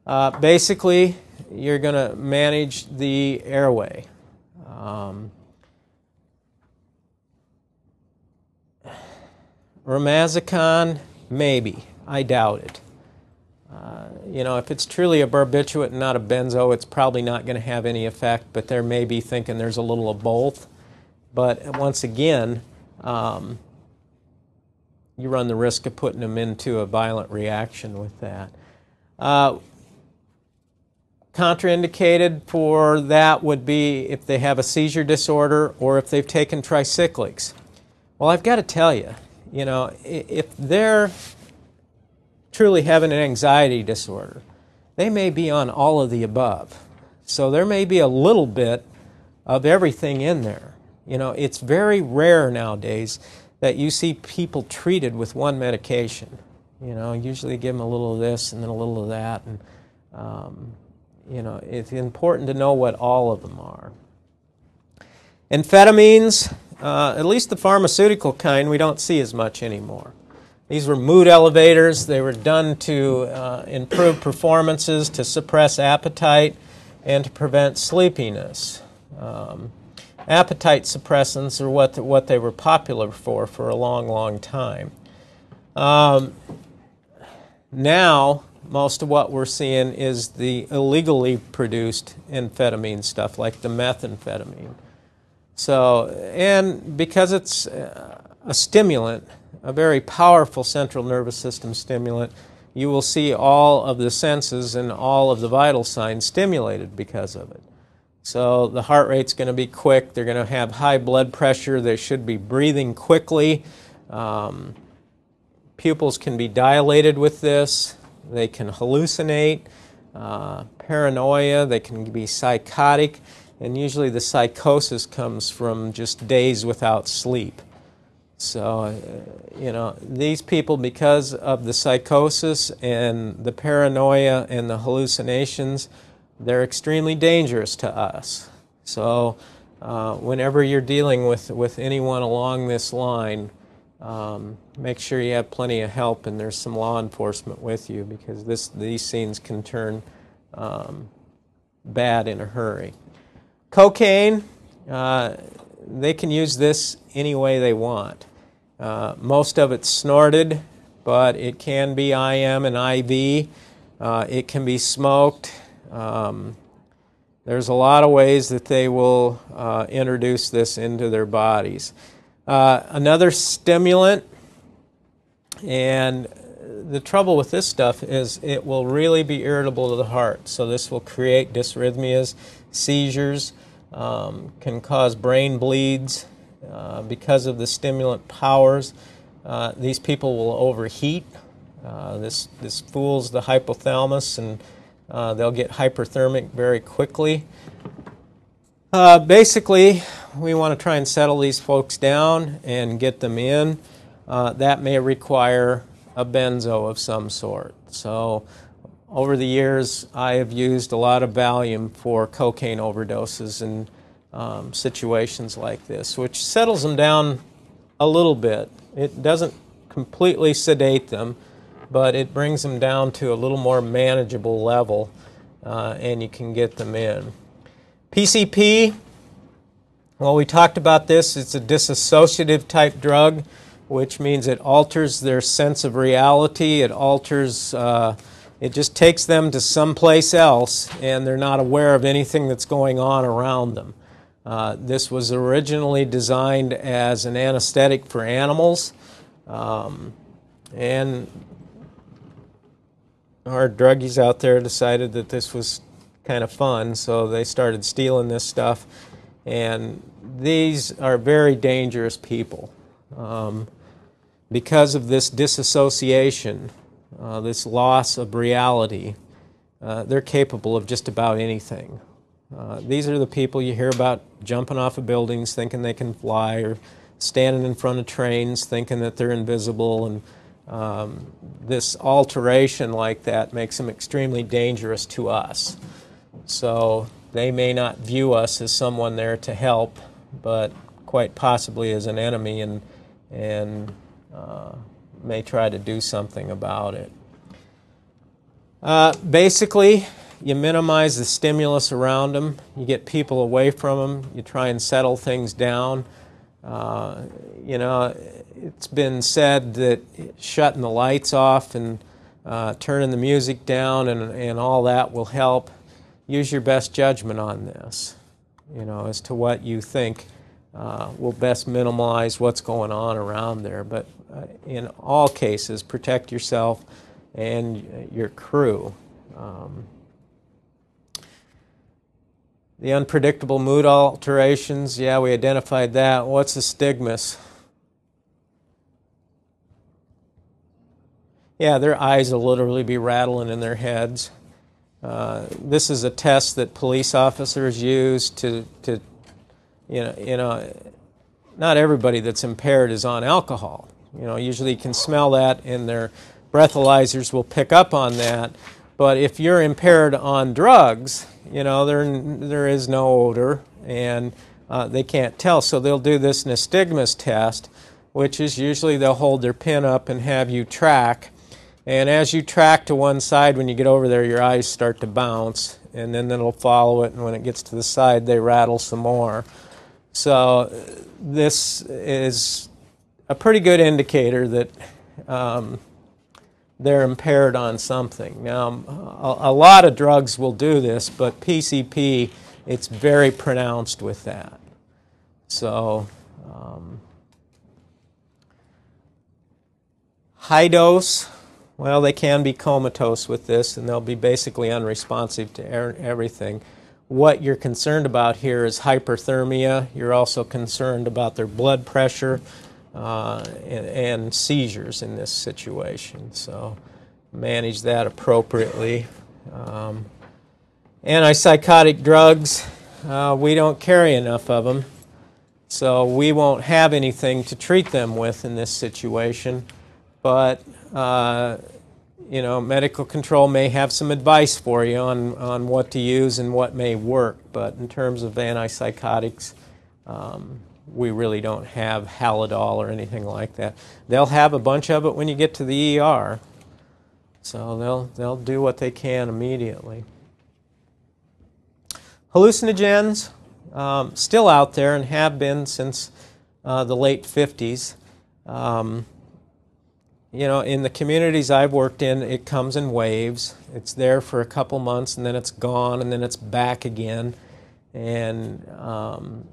Uh, basically, you're going to manage the airway. Um, Romazicon, maybe. I doubt it. Uh, you know, if it's truly a barbiturate and not a benzo, it's probably not going to have any effect, but there may be thinking there's a little of both. But once again, um, you run the risk of putting them into a violent reaction with that. Uh, contraindicated for that would be if they have a seizure disorder or if they've taken tricyclics. Well, I've got to tell you, you know, if they're truly having an anxiety disorder, they may be on all of the above. So there may be a little bit of everything in there. You know, it's very rare nowadays that you see people treated with one medication. You know, usually give them a little of this and then a little of that. And, um, you know, it's important to know what all of them are. Amphetamines, uh, at least the pharmaceutical kind, we don't see as much anymore. These were mood elevators. They were done to uh, improve performances, to suppress appetite, and to prevent sleepiness. Um, appetite suppressants are what, the, what they were popular for for a long, long time. Um, now, most of what we're seeing is the illegally produced amphetamine stuff, like the methamphetamine. So, and because it's uh, a stimulant, a very powerful central nervous system stimulant, you will see all of the senses and all of the vital signs stimulated because of it. So the heart rate's going to be quick, they're going to have high blood pressure, they should be breathing quickly. Um, pupils can be dilated with this, they can hallucinate, uh, paranoia, they can be psychotic, and usually the psychosis comes from just days without sleep. So, you know, these people, because of the psychosis and the paranoia and the hallucinations, they're extremely dangerous to us. So, uh, whenever you're dealing with, with anyone along this line, um, make sure you have plenty of help and there's some law enforcement with you, because this, these scenes can turn um, bad in a hurry. Cocaine, uh, they can use this any way they want. Uh, most of it's snorted, but it can be I M and I V. Uh, it can be smoked. Um, there's a lot of ways that they will uh, introduce this into their bodies. Uh, another stimulant, and the trouble with this stuff is it will really be irritable to the heart. So this will create dysrhythmias, seizures, um, can cause brain bleeds. Uh, because of the stimulant powers, uh, these people will overheat. Uh, this, this fools the hypothalamus, and uh, they'll get hyperthermic very quickly. Uh, basically, we want to try and settle these folks down and get them in. Uh, that may require a benzo of some sort. So over the years, I have used a lot of Valium for cocaine overdoses and Um, situations like this, which settles them down a little bit. It doesn't completely sedate them, but it brings them down to a little more manageable level, uh, and you can get them in. P C P, well, we talked about this. It's a dissociative type drug, which means it alters their sense of reality. It alters, uh, it just takes them to someplace else, and they're not aware of anything that's going on around them. Uh, this was originally designed as an anesthetic for animals, um, and our druggies out there decided that this was kind of fun, so they started stealing this stuff, and these are very dangerous people. Um, because of this disassociation, uh, this loss of reality, uh, they're capable of just about anything. Uh, these are the people you hear about jumping off of buildings thinking they can fly, or standing in front of trains thinking that they're invisible, and um, this alteration like that makes them extremely dangerous to us. So they may not view us as someone there to help, but quite possibly as an enemy, and, and uh, may try to do something about it. Uh, basically, you minimize the stimulus around them, you get people away from them, you try and settle things down. Uh, you know, it's been said that shutting the lights off and uh, turning the music down and, and all that will help. Use your best judgment on this, you know, as to what you think uh, will best minimize what's going on around there. But uh, in all cases, protect yourself and your crew. Um, The unpredictable mood alterations, yeah, we identified that. What's the stigmas? Yeah, their eyes will literally be rattling in their heads. Uh, this is a test that police officers use to, to you know, you know, not everybody that's impaired is on alcohol. You know, usually you can smell that and their breathalyzers will pick up on that. But if you're impaired on drugs, you know, there, there is no odor, and uh, they can't tell. So they'll do this nystagmus test, which is usually they'll hold their pin up and have you track. And as you track to one side, when you get over there, your eyes start to bounce, and then it'll follow it. And when it gets to the side, they rattle some more. So this is a pretty good indicator that Um, they're impaired on something. Now, a, a lot of drugs will do this, but P C P, it's very pronounced with that. So, um, high dose, well, they can be comatose with this, and they'll be basically unresponsive to er- everything. What you're concerned about here is hyperthermia. You're also concerned about their blood pressure. Uh, and, and seizures in this situation, so manage that appropriately. Um, antipsychotic drugs, uh, we don't carry enough of them, so we won't have anything to treat them with in this situation, but uh, you know, medical control may have some advice for you on, on what to use and what may work, but in terms of antipsychotics, um, we really don't have Halidol or anything like that. They'll have a bunch of it when you get to the E R. So they'll, they'll do what they can immediately. Hallucinogens, um, still out there and have been since uh, the late fifties. Um, you know, in the communities I've worked in, it comes in waves. It's there for a couple months, and then it's gone, and then it's back again. And Um,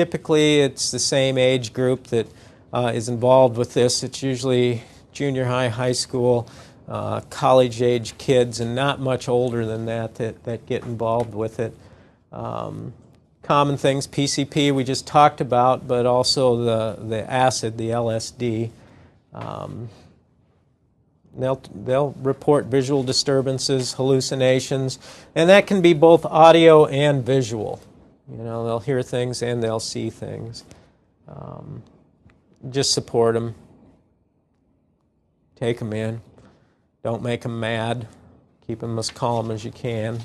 Typically, it's the same age group that uh, is involved with this. It's usually junior high, high school, uh, college-age kids, and not much older than that that, that get involved with it. Um, common things, P C P we just talked about, but also the, the acid, the L S D. Um, They'll, they'll report visual disturbances, hallucinations, and that can be both audio and visual. You know, they'll hear things and they'll see things. Um, just support them. Take them in. Don't make them mad. Keep them as calm as you can.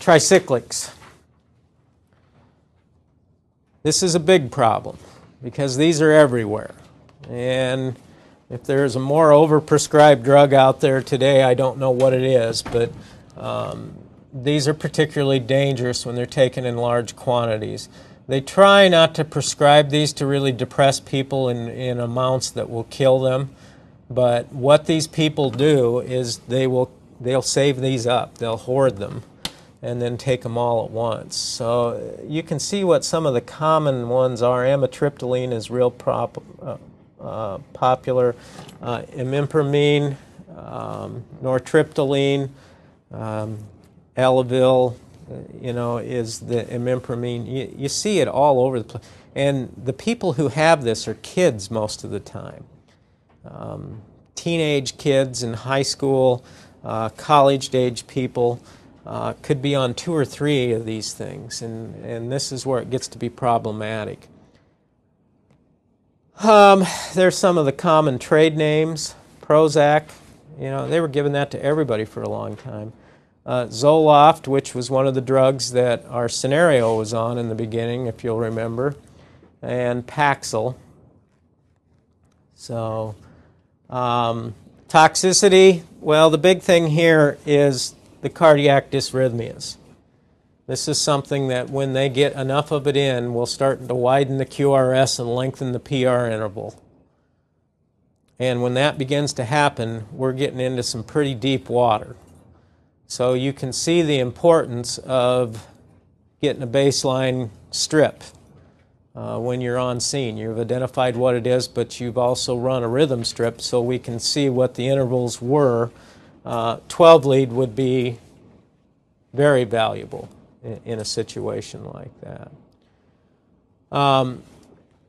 Tricyclics. This is a big problem because these are everywhere. And if there's a more overprescribed drug out there today, I don't know what it is, but Um, these are particularly dangerous when they're taken in large quantities. They try not to prescribe these to really depress people in, in amounts that will kill them. But what these people do is they will, they'll save these up. They'll hoard them and then take them all at once. So you can see what some of the common ones are. Amitriptyline is real prop, uh, uh, popular. Uh, imipramine, um, nortriptyline, um, Alevil, you know, is the imipramine. You, you see it all over the place. And the people who have this are kids most of the time. Um, teenage kids in high school, uh, college-age people uh, could be on two or three of these things, and, and this is where it gets to be problematic. Um, there's some of the common trade names. Prozac, you know, they were giving that to everybody for a long time. Uh, Zoloft, which was one of the drugs that our scenario was on in the beginning, if you'll remember, and Paxil. So, um, toxicity, well, the big thing here is the cardiac dysrhythmias. This is something that when they get enough of it in, will start to widen the Q R S and lengthen the P R interval. And when that begins to happen, we're getting into some pretty deep water. So you can see the importance of getting a baseline strip uh, when you're on scene. You've identified what it is, but you've also run a rhythm strip so we can see what the intervals were. Uh, twelve lead would be very valuable in a situation like that. Um,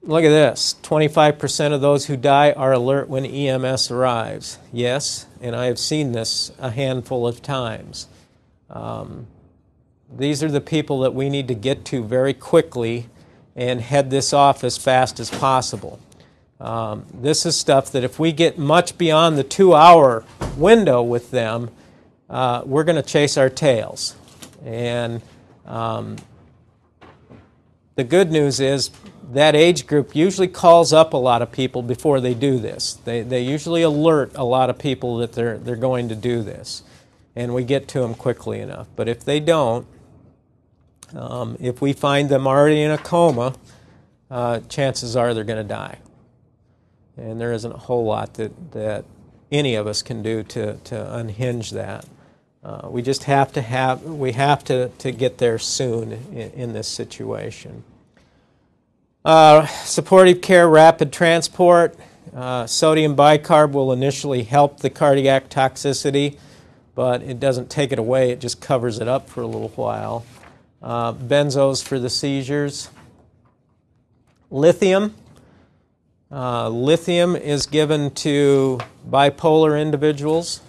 look at this. twenty-five percent of those who die are alert when E M S arrives. Yes, and I have seen this a handful of times. Um, these are the people that we need to get to very quickly and head this off as fast as possible. Um, this is stuff that if we get much beyond the two-hour window with them, uh, we're going to chase our tails. And Um, the good news is that age group usually calls up a lot of people before they do this. They, they usually alert a lot of people that they're, they're going to do this, and we get to them quickly enough. But if they don't, um, if we find them already in a coma, uh, chances are they're going to die. And there isn't a whole lot that, that any of us can do to, to unhinge that. Uh, we just have to have, we have to, to get there soon in, in this situation. Uh, supportive care, rapid transport. Uh, sodium bicarb will initially help the cardiac toxicity, but it doesn't take it away. It just covers it up for a little while. Uh, benzos for the seizures. Lithium. Uh, lithium is given to bipolar individuals.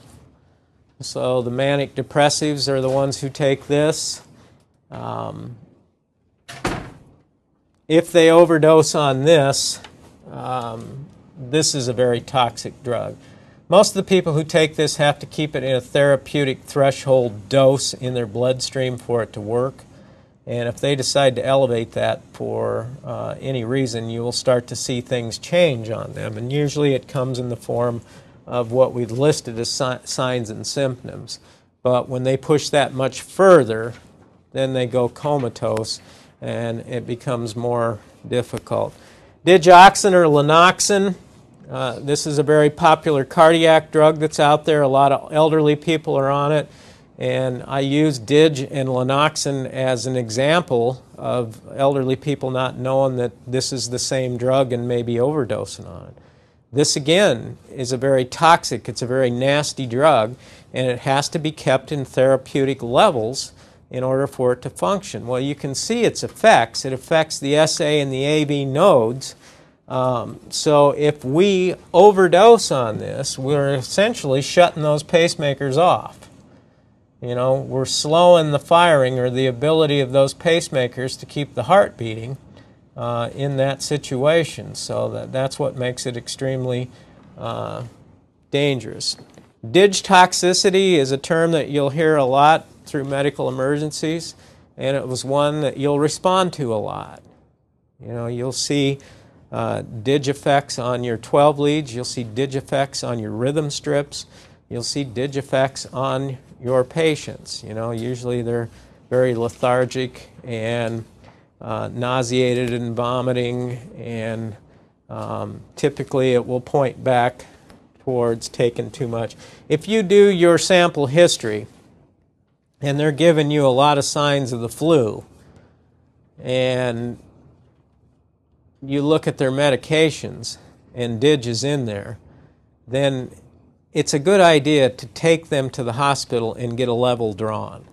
So the manic depressives are the ones who take this. Um, if they overdose on this, um, this is a very toxic drug. Most of the people who take this have to keep it in a therapeutic threshold dose in their bloodstream for it to work. And if they decide to elevate that for uh, any reason, you will start to see things change on them. And usually it comes in the form of what we've listed as signs and symptoms. But when they push that much further, then they go comatose and it becomes more difficult. Digoxin or lanoxin, uh, this is a very popular cardiac drug that's out there. A lot of elderly people are on it. And I use dig and lanoxin as an example of elderly people not knowing that this is the same drug and maybe overdosing on it. This, again, is a very toxic, it's a very nasty drug, and it has to be kept in therapeutic levels in order for it to function. Well, you can see its effects. It affects the S A and the A B nodes. Um, so if we overdose on this, we're essentially shutting those pacemakers off. You know, we're slowing the firing or the ability of those pacemakers to keep the heart beating. Uh, in that situation, so that, that's what makes it extremely uh, dangerous. Dig toxicity is a term that you'll hear a lot through medical emergencies, and it was one that you'll respond to a lot. You know, you'll see uh, dig effects on your twelve leads, you'll see dig effects on your rhythm strips, you'll see dig effects on your patients. You know, usually they're very lethargic and Uh, nauseated and vomiting, and um, typically it will point back towards taking too much. If you do your sample history and they're giving you a lot of signs of the flu and you look at their medications and dig is in there, then it's a good idea to take them to the hospital and get a level drawn.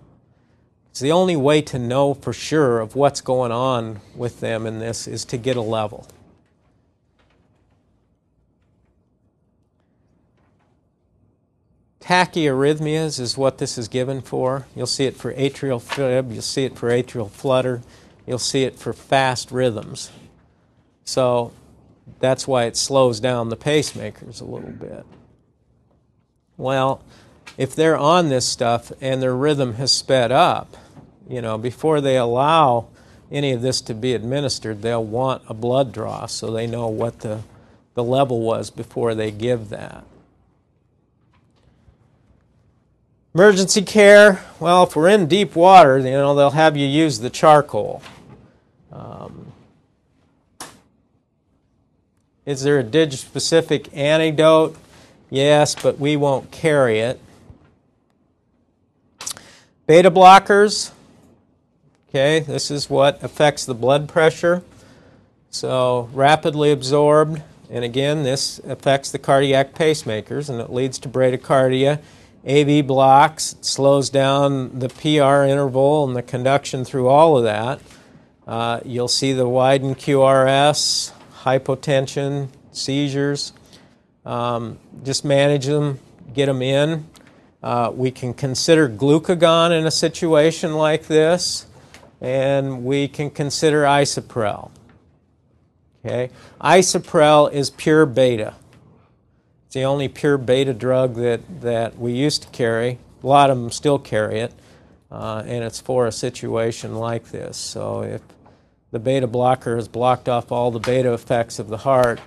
It's the only way to know for sure of what's going on with them in this is to get a level. Tachyarrhythmias is what this is given for. You'll see it for atrial fib, you'll see it for atrial flutter, you'll see it for fast rhythms. So that's why it slows down the pacemakers a little bit. Well, if they're on this stuff and their rhythm has sped up, you know, before they allow any of this to be administered, they'll want a blood draw so they know what the, the level was before they give that. Emergency care, well, if we're in deep water, you know, they'll have you use the charcoal. Um, is there a dig-specific antidote? Yes, but we won't carry it. Beta blockers, okay, this is what affects the blood pressure. So rapidly absorbed, and again, this affects the cardiac pacemakers, and it leads to bradycardia. A V blocks, it slows down the P R interval and the conduction through all of that. Uh, you'll see the widened Q R S, hypotension, seizures. Um, just manage them, get them in. Uh, we can consider glucagon in a situation like this, and we can consider isoprel. Okay, isoprel is pure beta. It's the only pure beta drug that, that we used to carry. A lot of them still carry it, uh, and it's for a situation like this. So if the beta blocker has blocked off all the beta effects of the heart,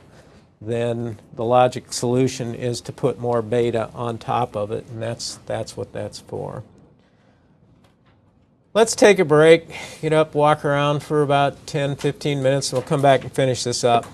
then the logic solution is to put more beta on top of it, and that's, that's what that's for. Let's take a break, get up, walk around for about ten to fifteen minutes, and we'll come back and finish this up.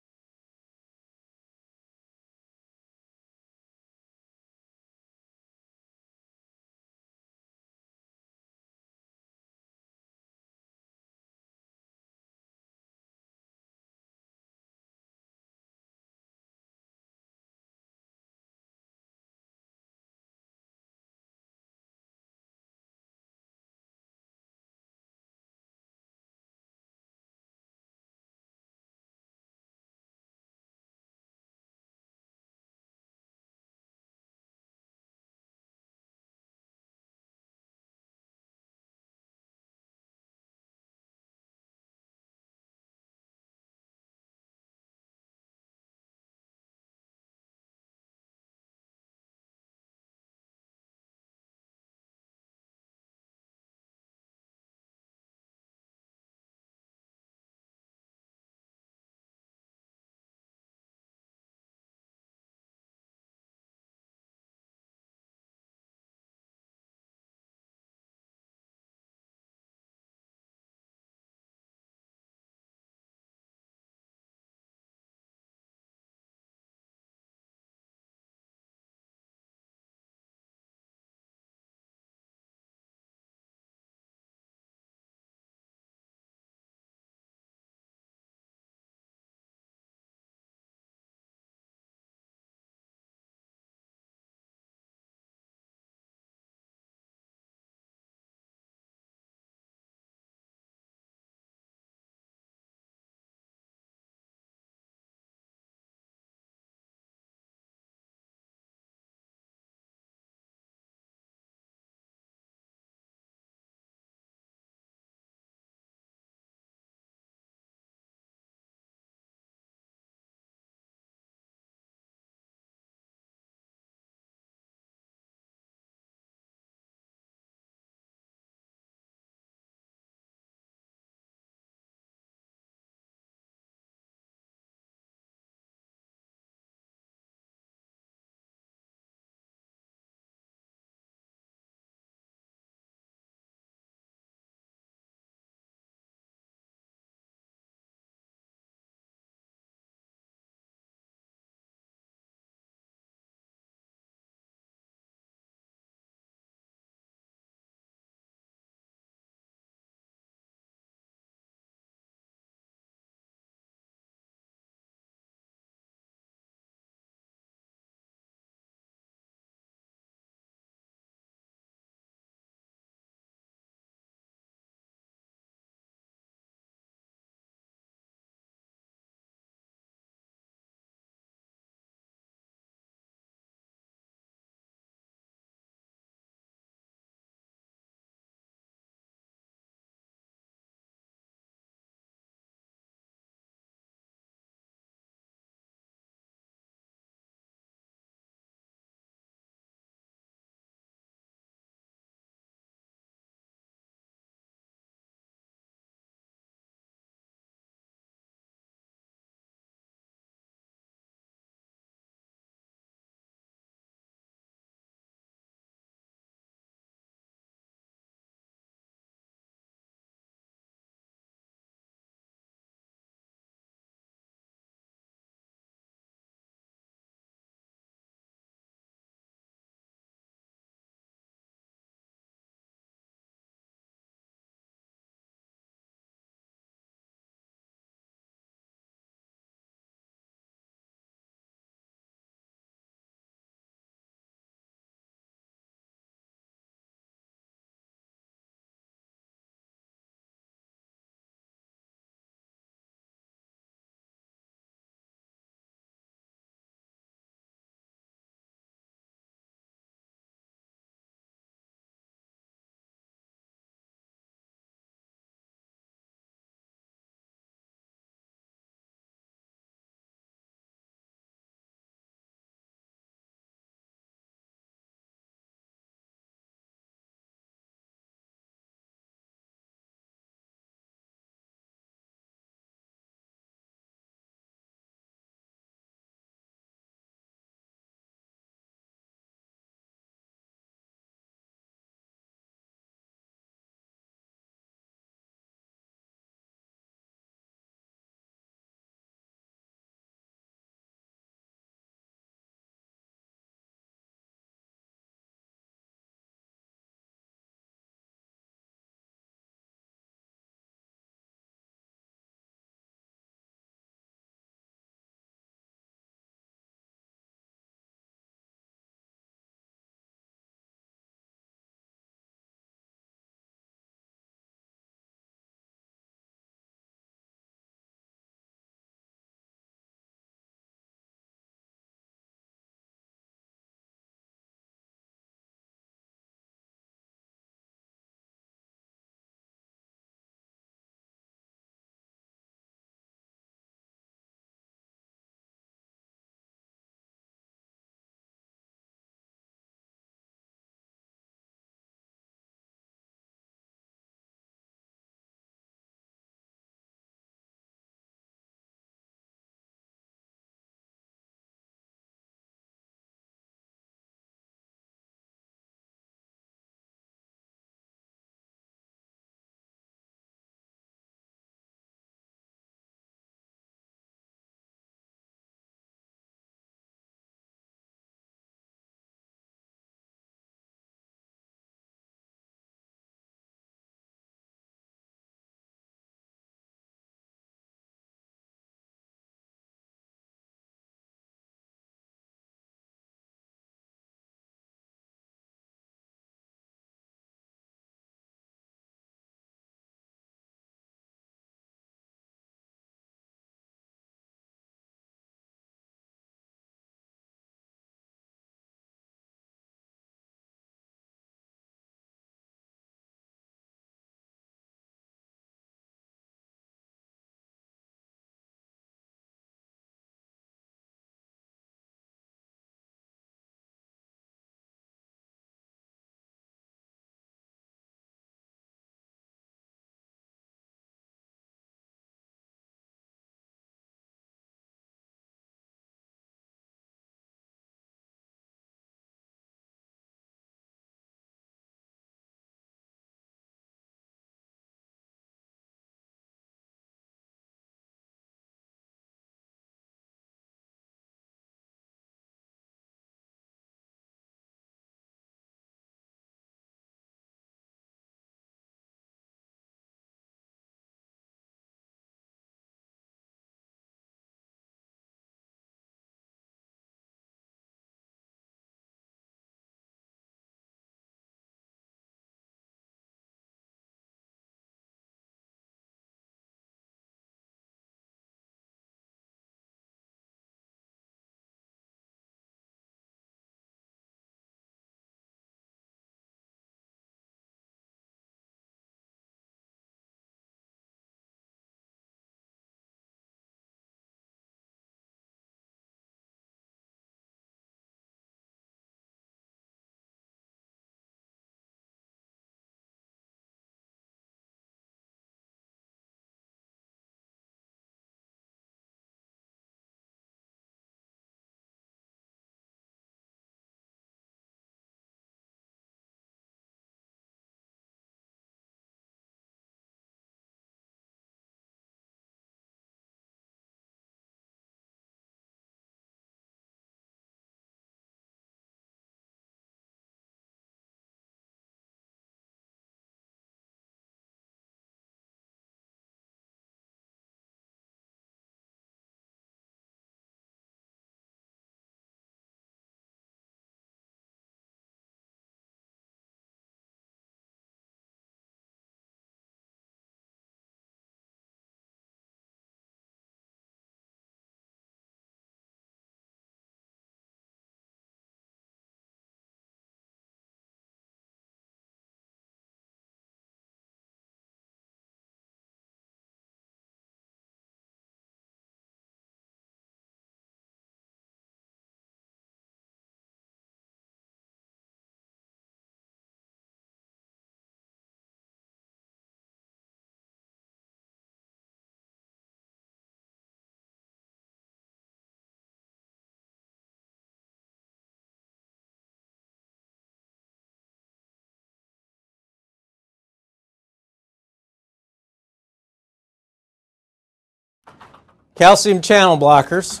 Calcium channel blockers.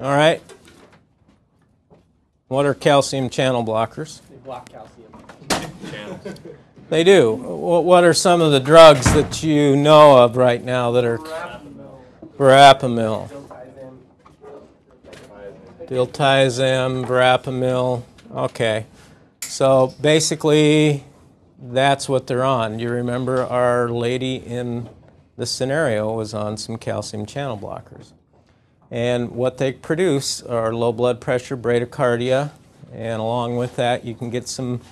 All right. What are calcium channel blockers? They block calcium channels. They do. What are some of the drugs that you know of right now that are? Verapamil. Diltiazem, verapamil. Okay. So basically, that's what they're on. You remember our lady in the scenario was on some calcium channel blockers. And what they produce are low blood pressure, bradycardia, and along with that you can get some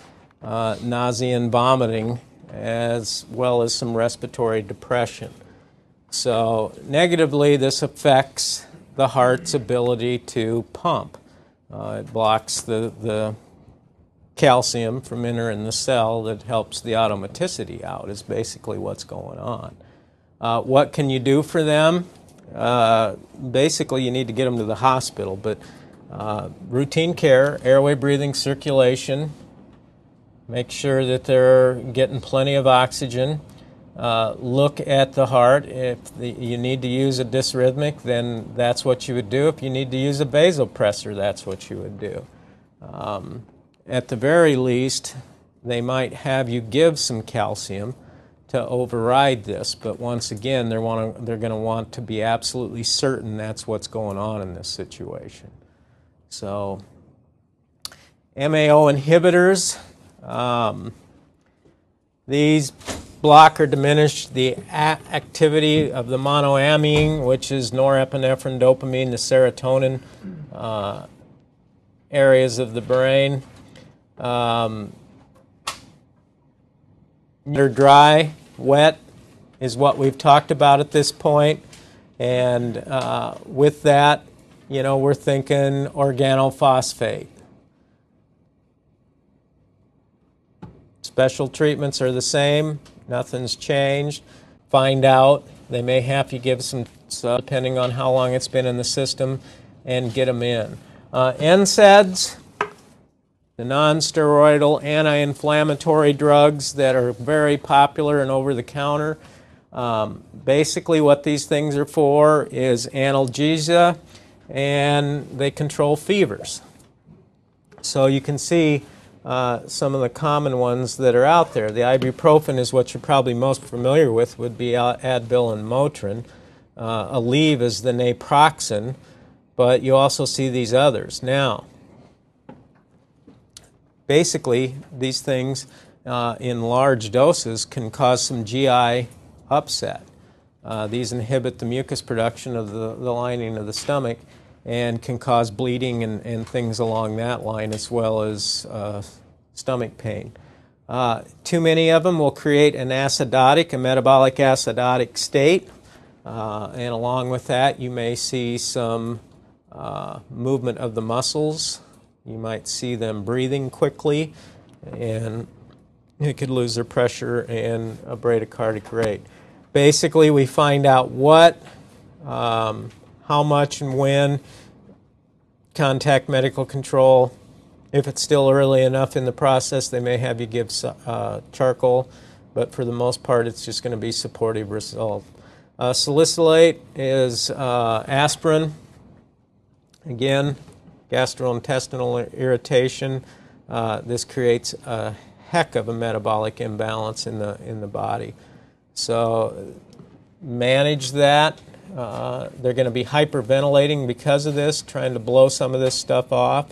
uh, nausea and vomiting as well as some respiratory depression. So negatively this affects the heart's ability to pump. Uh, it blocks the, the calcium from entering the cell that helps the automaticity out is basically what's going on. Uh, what can you do for them? Uh, basically you need to get them to the hospital, but uh, routine care, airway breathing, circulation, make sure that they're getting plenty of oxygen. Uh, look at the heart. If the, you need to use a dysrhythmic, then that's what you would do. If you need to use a vasopressor, that's what you would do. Um, at the very least, they might have you give some calcium to override this, but once again, they're, wanna, they're going to want to be absolutely certain that's what's going on in this situation. So, M A O inhibitors, um, these block or diminish the activity of the monoamine, which is norepinephrine, dopamine, the serotonin uh, areas of the brain. Um, They're dry, wet is what we've talked about at this point. And uh, with that, you know, we're thinking organophosphate. Special treatments are the same. Nothing's changed. Find out. They may have you give some, depending on how long it's been in the system, and get them in. Uh, N SAIDs. The non-steroidal anti-inflammatory drugs that are very popular and over-the-counter. Um, basically what these things are for is analgesia, and they control fevers. So you can see uh, some of the common ones that are out there. The ibuprofen is what you're probably most familiar with, would be Advil and Motrin. Uh, Aleve is the naproxen, but you also see these others. Now, basically, these things uh, in large doses can cause some G I upset. Uh, these inhibit the mucus production of the, the lining of the stomach and can cause bleeding and, and things along that line, as well as uh, stomach pain. Uh, too many of them will create an acidotic, a metabolic acidotic state, uh, and along with that you may see some uh, movement of the muscles. You might see them breathing quickly, and it could lose their pressure and a bradycardic rate. Basically, we find out what, um, how much and when, contact medical control. If it's still early enough in the process, they may have you give uh, charcoal, but for the most part, it's just going to be supportive result. Uh, salicylate is uh, aspirin. Again, gastrointestinal irritation, uh, this creates a heck of a metabolic imbalance in the, in the body. So manage that. Uh, they're going to be hyperventilating because of this, trying to blow some of this stuff off.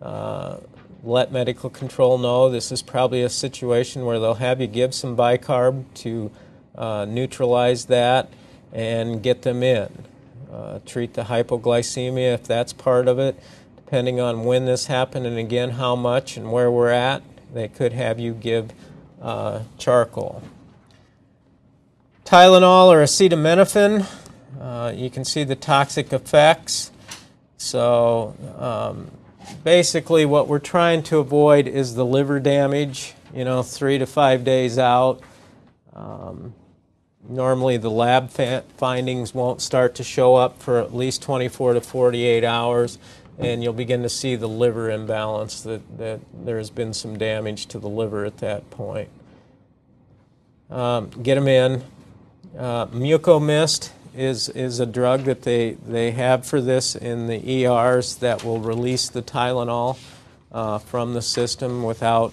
Uh, let medical control know this is probably a situation where they'll have you give some bicarb to uh, neutralize that and get them in. Uh, treat the hypoglycemia if that's part of it. Depending on when this happened and again how much and where we're at, they could have you give uh, charcoal. Tylenol or acetaminophen, uh, you can see the toxic effects. So um, basically what we're trying to avoid is the liver damage, you know, three to five days out. Um, normally the lab findings won't start to show up for at least twenty-four to forty-eight hours. And you'll begin to see the liver imbalance, that, that there's been some damage to the liver at that point. Um, get them in. Uh, Mucomist is, is a drug that they, they have for this in the E Rs that will release the Tylenol uh, from the system without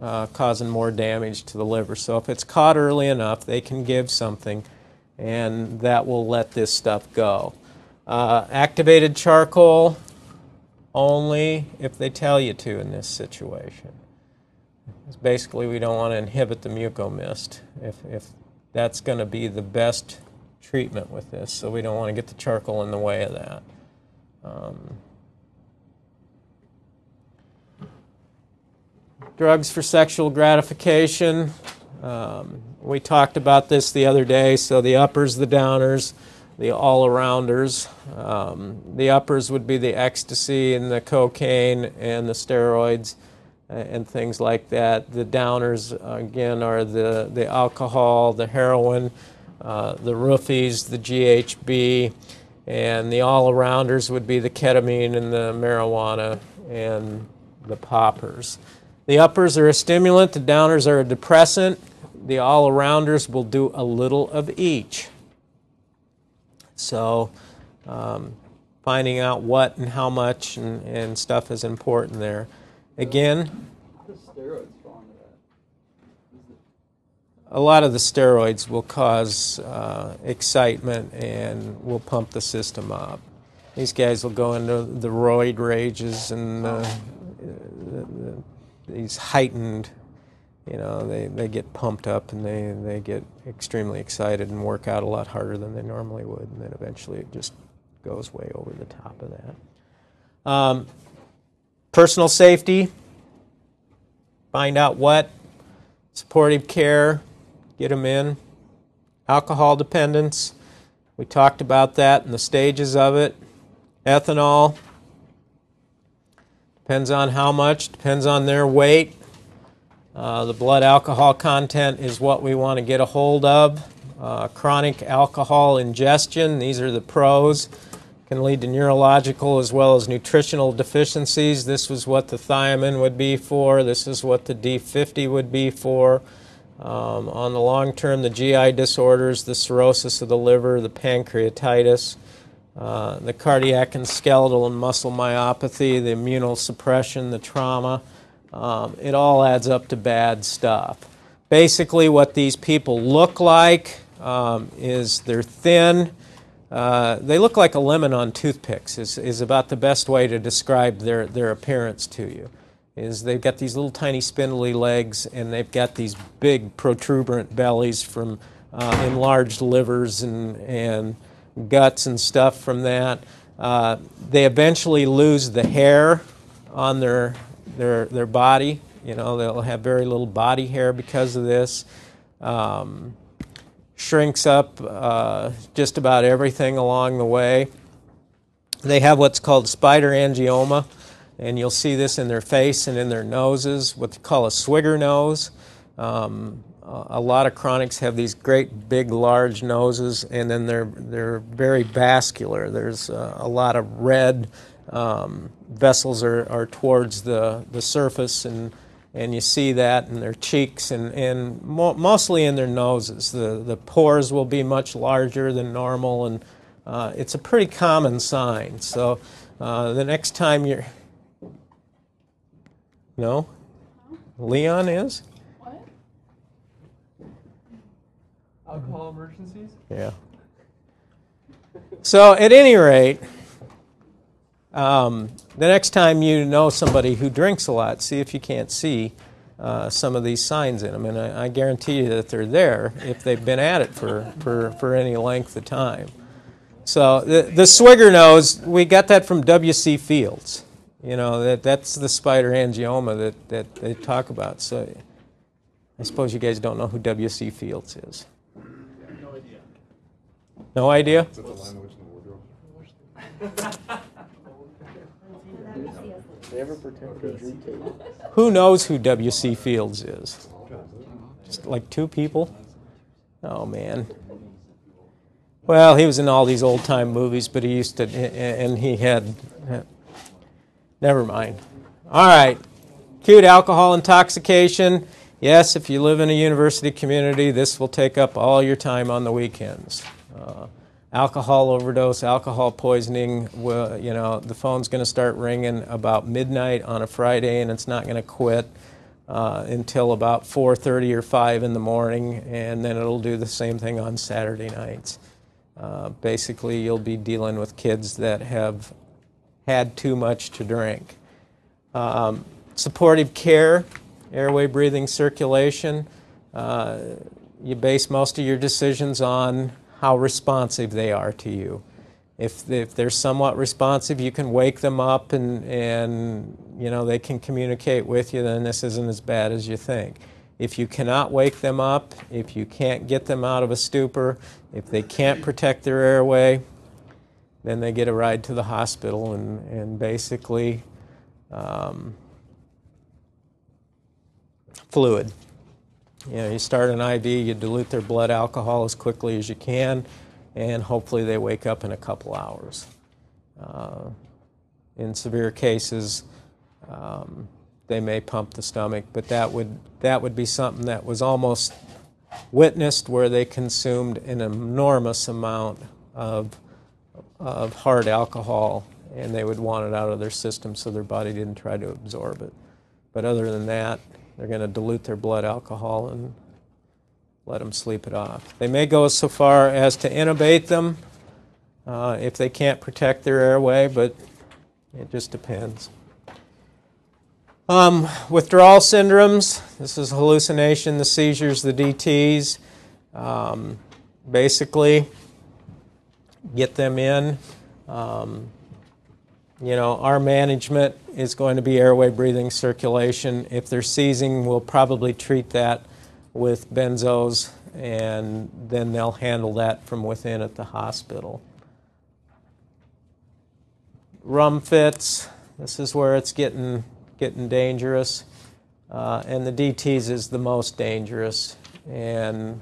uh, causing more damage to the liver. So if it's caught early enough, they can give something and that will let this stuff go. Uh, activated charcoal only if they tell you to in this situation. Basically, we don't want to inhibit the mucomist if, if that's going to be the best treatment with this, so we don't want to get the charcoal in the way of that. Um, drugs for sexual gratification. Um, we talked about this the other day, so the uppers, the downers, the all-arounders. Um, the uppers would be the ecstasy and the cocaine and the steroids and things like that. The downers, again, are the, the alcohol, the heroin, uh, the roofies, the G H B, and the all-arounders would be the ketamine and the marijuana and the poppers. The uppers are a stimulant, the downers are a depressant. The all-arounders will do a little of each. So um, finding out what and how much and, and stuff is important there. Again, the steroids fall into that. A lot of the steroids will cause uh, excitement and will pump the system up. These guys will go into the roid rages and uh, the, the, these heightened, you know, they, they get pumped up and they, they get extremely excited and work out a lot harder than they normally would, and then eventually it just goes way over the top of that. Um, Personal safety, find out what, supportive care, get them in. Alcohol dependence, we talked about that and the stages of it. Ethanol, depends on how much, depends on their weight. Uh, the blood alcohol content is what we want to get a hold of. Uh, chronic alcohol ingestion, these are the pros. Can lead to neurological as well as nutritional deficiencies. This was what the thiamine would be for. This is what the D fifty would be for. Um, on the long term, the G I disorders, the cirrhosis of the liver, the pancreatitis, uh, the cardiac and skeletal and muscle myopathy, the immunosuppression, the trauma. Um, it all adds up to bad stuff. Basically, what these people look like um, is they're thin. Uh, they look like a lemon on toothpicks is, is about the best way to describe their, their appearance to you. Is they've got these little tiny spindly legs and they've got these big protuberant bellies from uh, enlarged livers and, and guts and stuff from that. Uh, they eventually lose the hair on their, their, their body. You know, they'll have very little body hair because of this. Um, shrinks up uh, just about everything along the way. They have what's called spider angioma, and you'll see this in their face and in their noses, what they call a swigger nose. Um, a lot of chronics have these great big large noses, and then they're, they're very vascular. There's uh, a lot of red um, vessels are, are towards the, the surface, and and you see that in their cheeks and, and mo mostly in their noses. The, the pores will be much larger than normal, and uh, it's a pretty common sign. So uh, the next time you're... No? Leon is? What? Alcohol emergencies? Yeah. So at any rate... Um, the next time you know somebody who drinks a lot, see if you can't see uh, some of these signs in them. And I, I guarantee you that they're there if they've been at it for, for, for any length of time. So the, the swigger nose, we got that from W C Fields. You know, that, that's the spider angioma that, that they talk about. So I suppose you guys don't know who W C Fields is. No idea? No idea? Is that the Lion, the Witch, and the Wardrobe? Who knows who W C Fields is? Just like two people? Oh, man. Well, he was in all these old-time movies, but he used to, and he had, never mind. All right. Acute alcohol intoxication. Yes, if you live in a university community, this will take up all your time on the weekends. Uh, alcohol overdose, alcohol poisoning, well, you know, the phone's going to start ringing about midnight on a Friday, and it's not going to quit uh, until about four thirty or five in the morning, and then it'll do the same thing on Saturday nights. Uh, basically, you'll be dealing with kids that have had too much to drink. Um, supportive care, airway, breathing, circulation. Uh, you base most of your decisions on how responsive they are to you. If, if they're somewhat responsive, you can wake them up and, and you know, they can communicate with you, then this isn't as bad as you think. If you cannot wake them up, if you can't get them out of a stupor, if they can't protect their airway, then they get a ride to the hospital and, and basically um, fluid. You know, you start an I V, you dilute their blood alcohol as quickly as you can, and hopefully they wake up in a couple hours. Uh, in severe cases, um, they may pump the stomach, but that would, that would be something that was almost witnessed where they consumed an enormous amount of, of hard alcohol, and they would want it out of their system so their body didn't try to absorb it. But other than that, they're going to dilute their blood alcohol and let them sleep it off. They may go so far as to intubate them uh, if they can't protect their airway, but it just depends. Um, withdrawal syndromes, this is hallucination, the seizures, the D Ts. Um, basically, get them in. Um, You know, our management is going to be airway, breathing, circulation. If they're seizing, we'll probably treat that with benzos, and then they'll handle that from within at the hospital. Rum fits, this is where it's getting, getting dangerous. Uh, and the D Ts is the most dangerous. And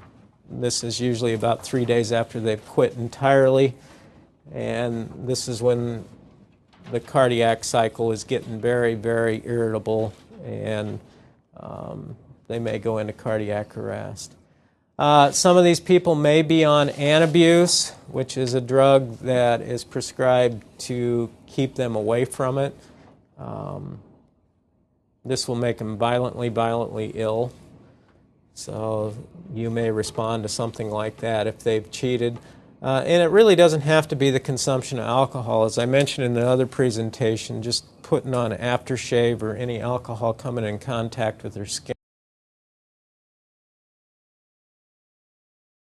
this is usually about three days after they've quit entirely. And this is when the cardiac cycle is getting very, very irritable, and um, they may go into cardiac arrest. Uh, some of these people may be on Antabuse, which is a drug that is prescribed to keep them away from it. Um, this will make them violently, violently ill. So you may respond to something like that if they've cheated. Uh, and it really doesn't have to be the consumption of alcohol. As I mentioned in the other presentation, just putting on aftershave or any alcohol coming in contact with their skin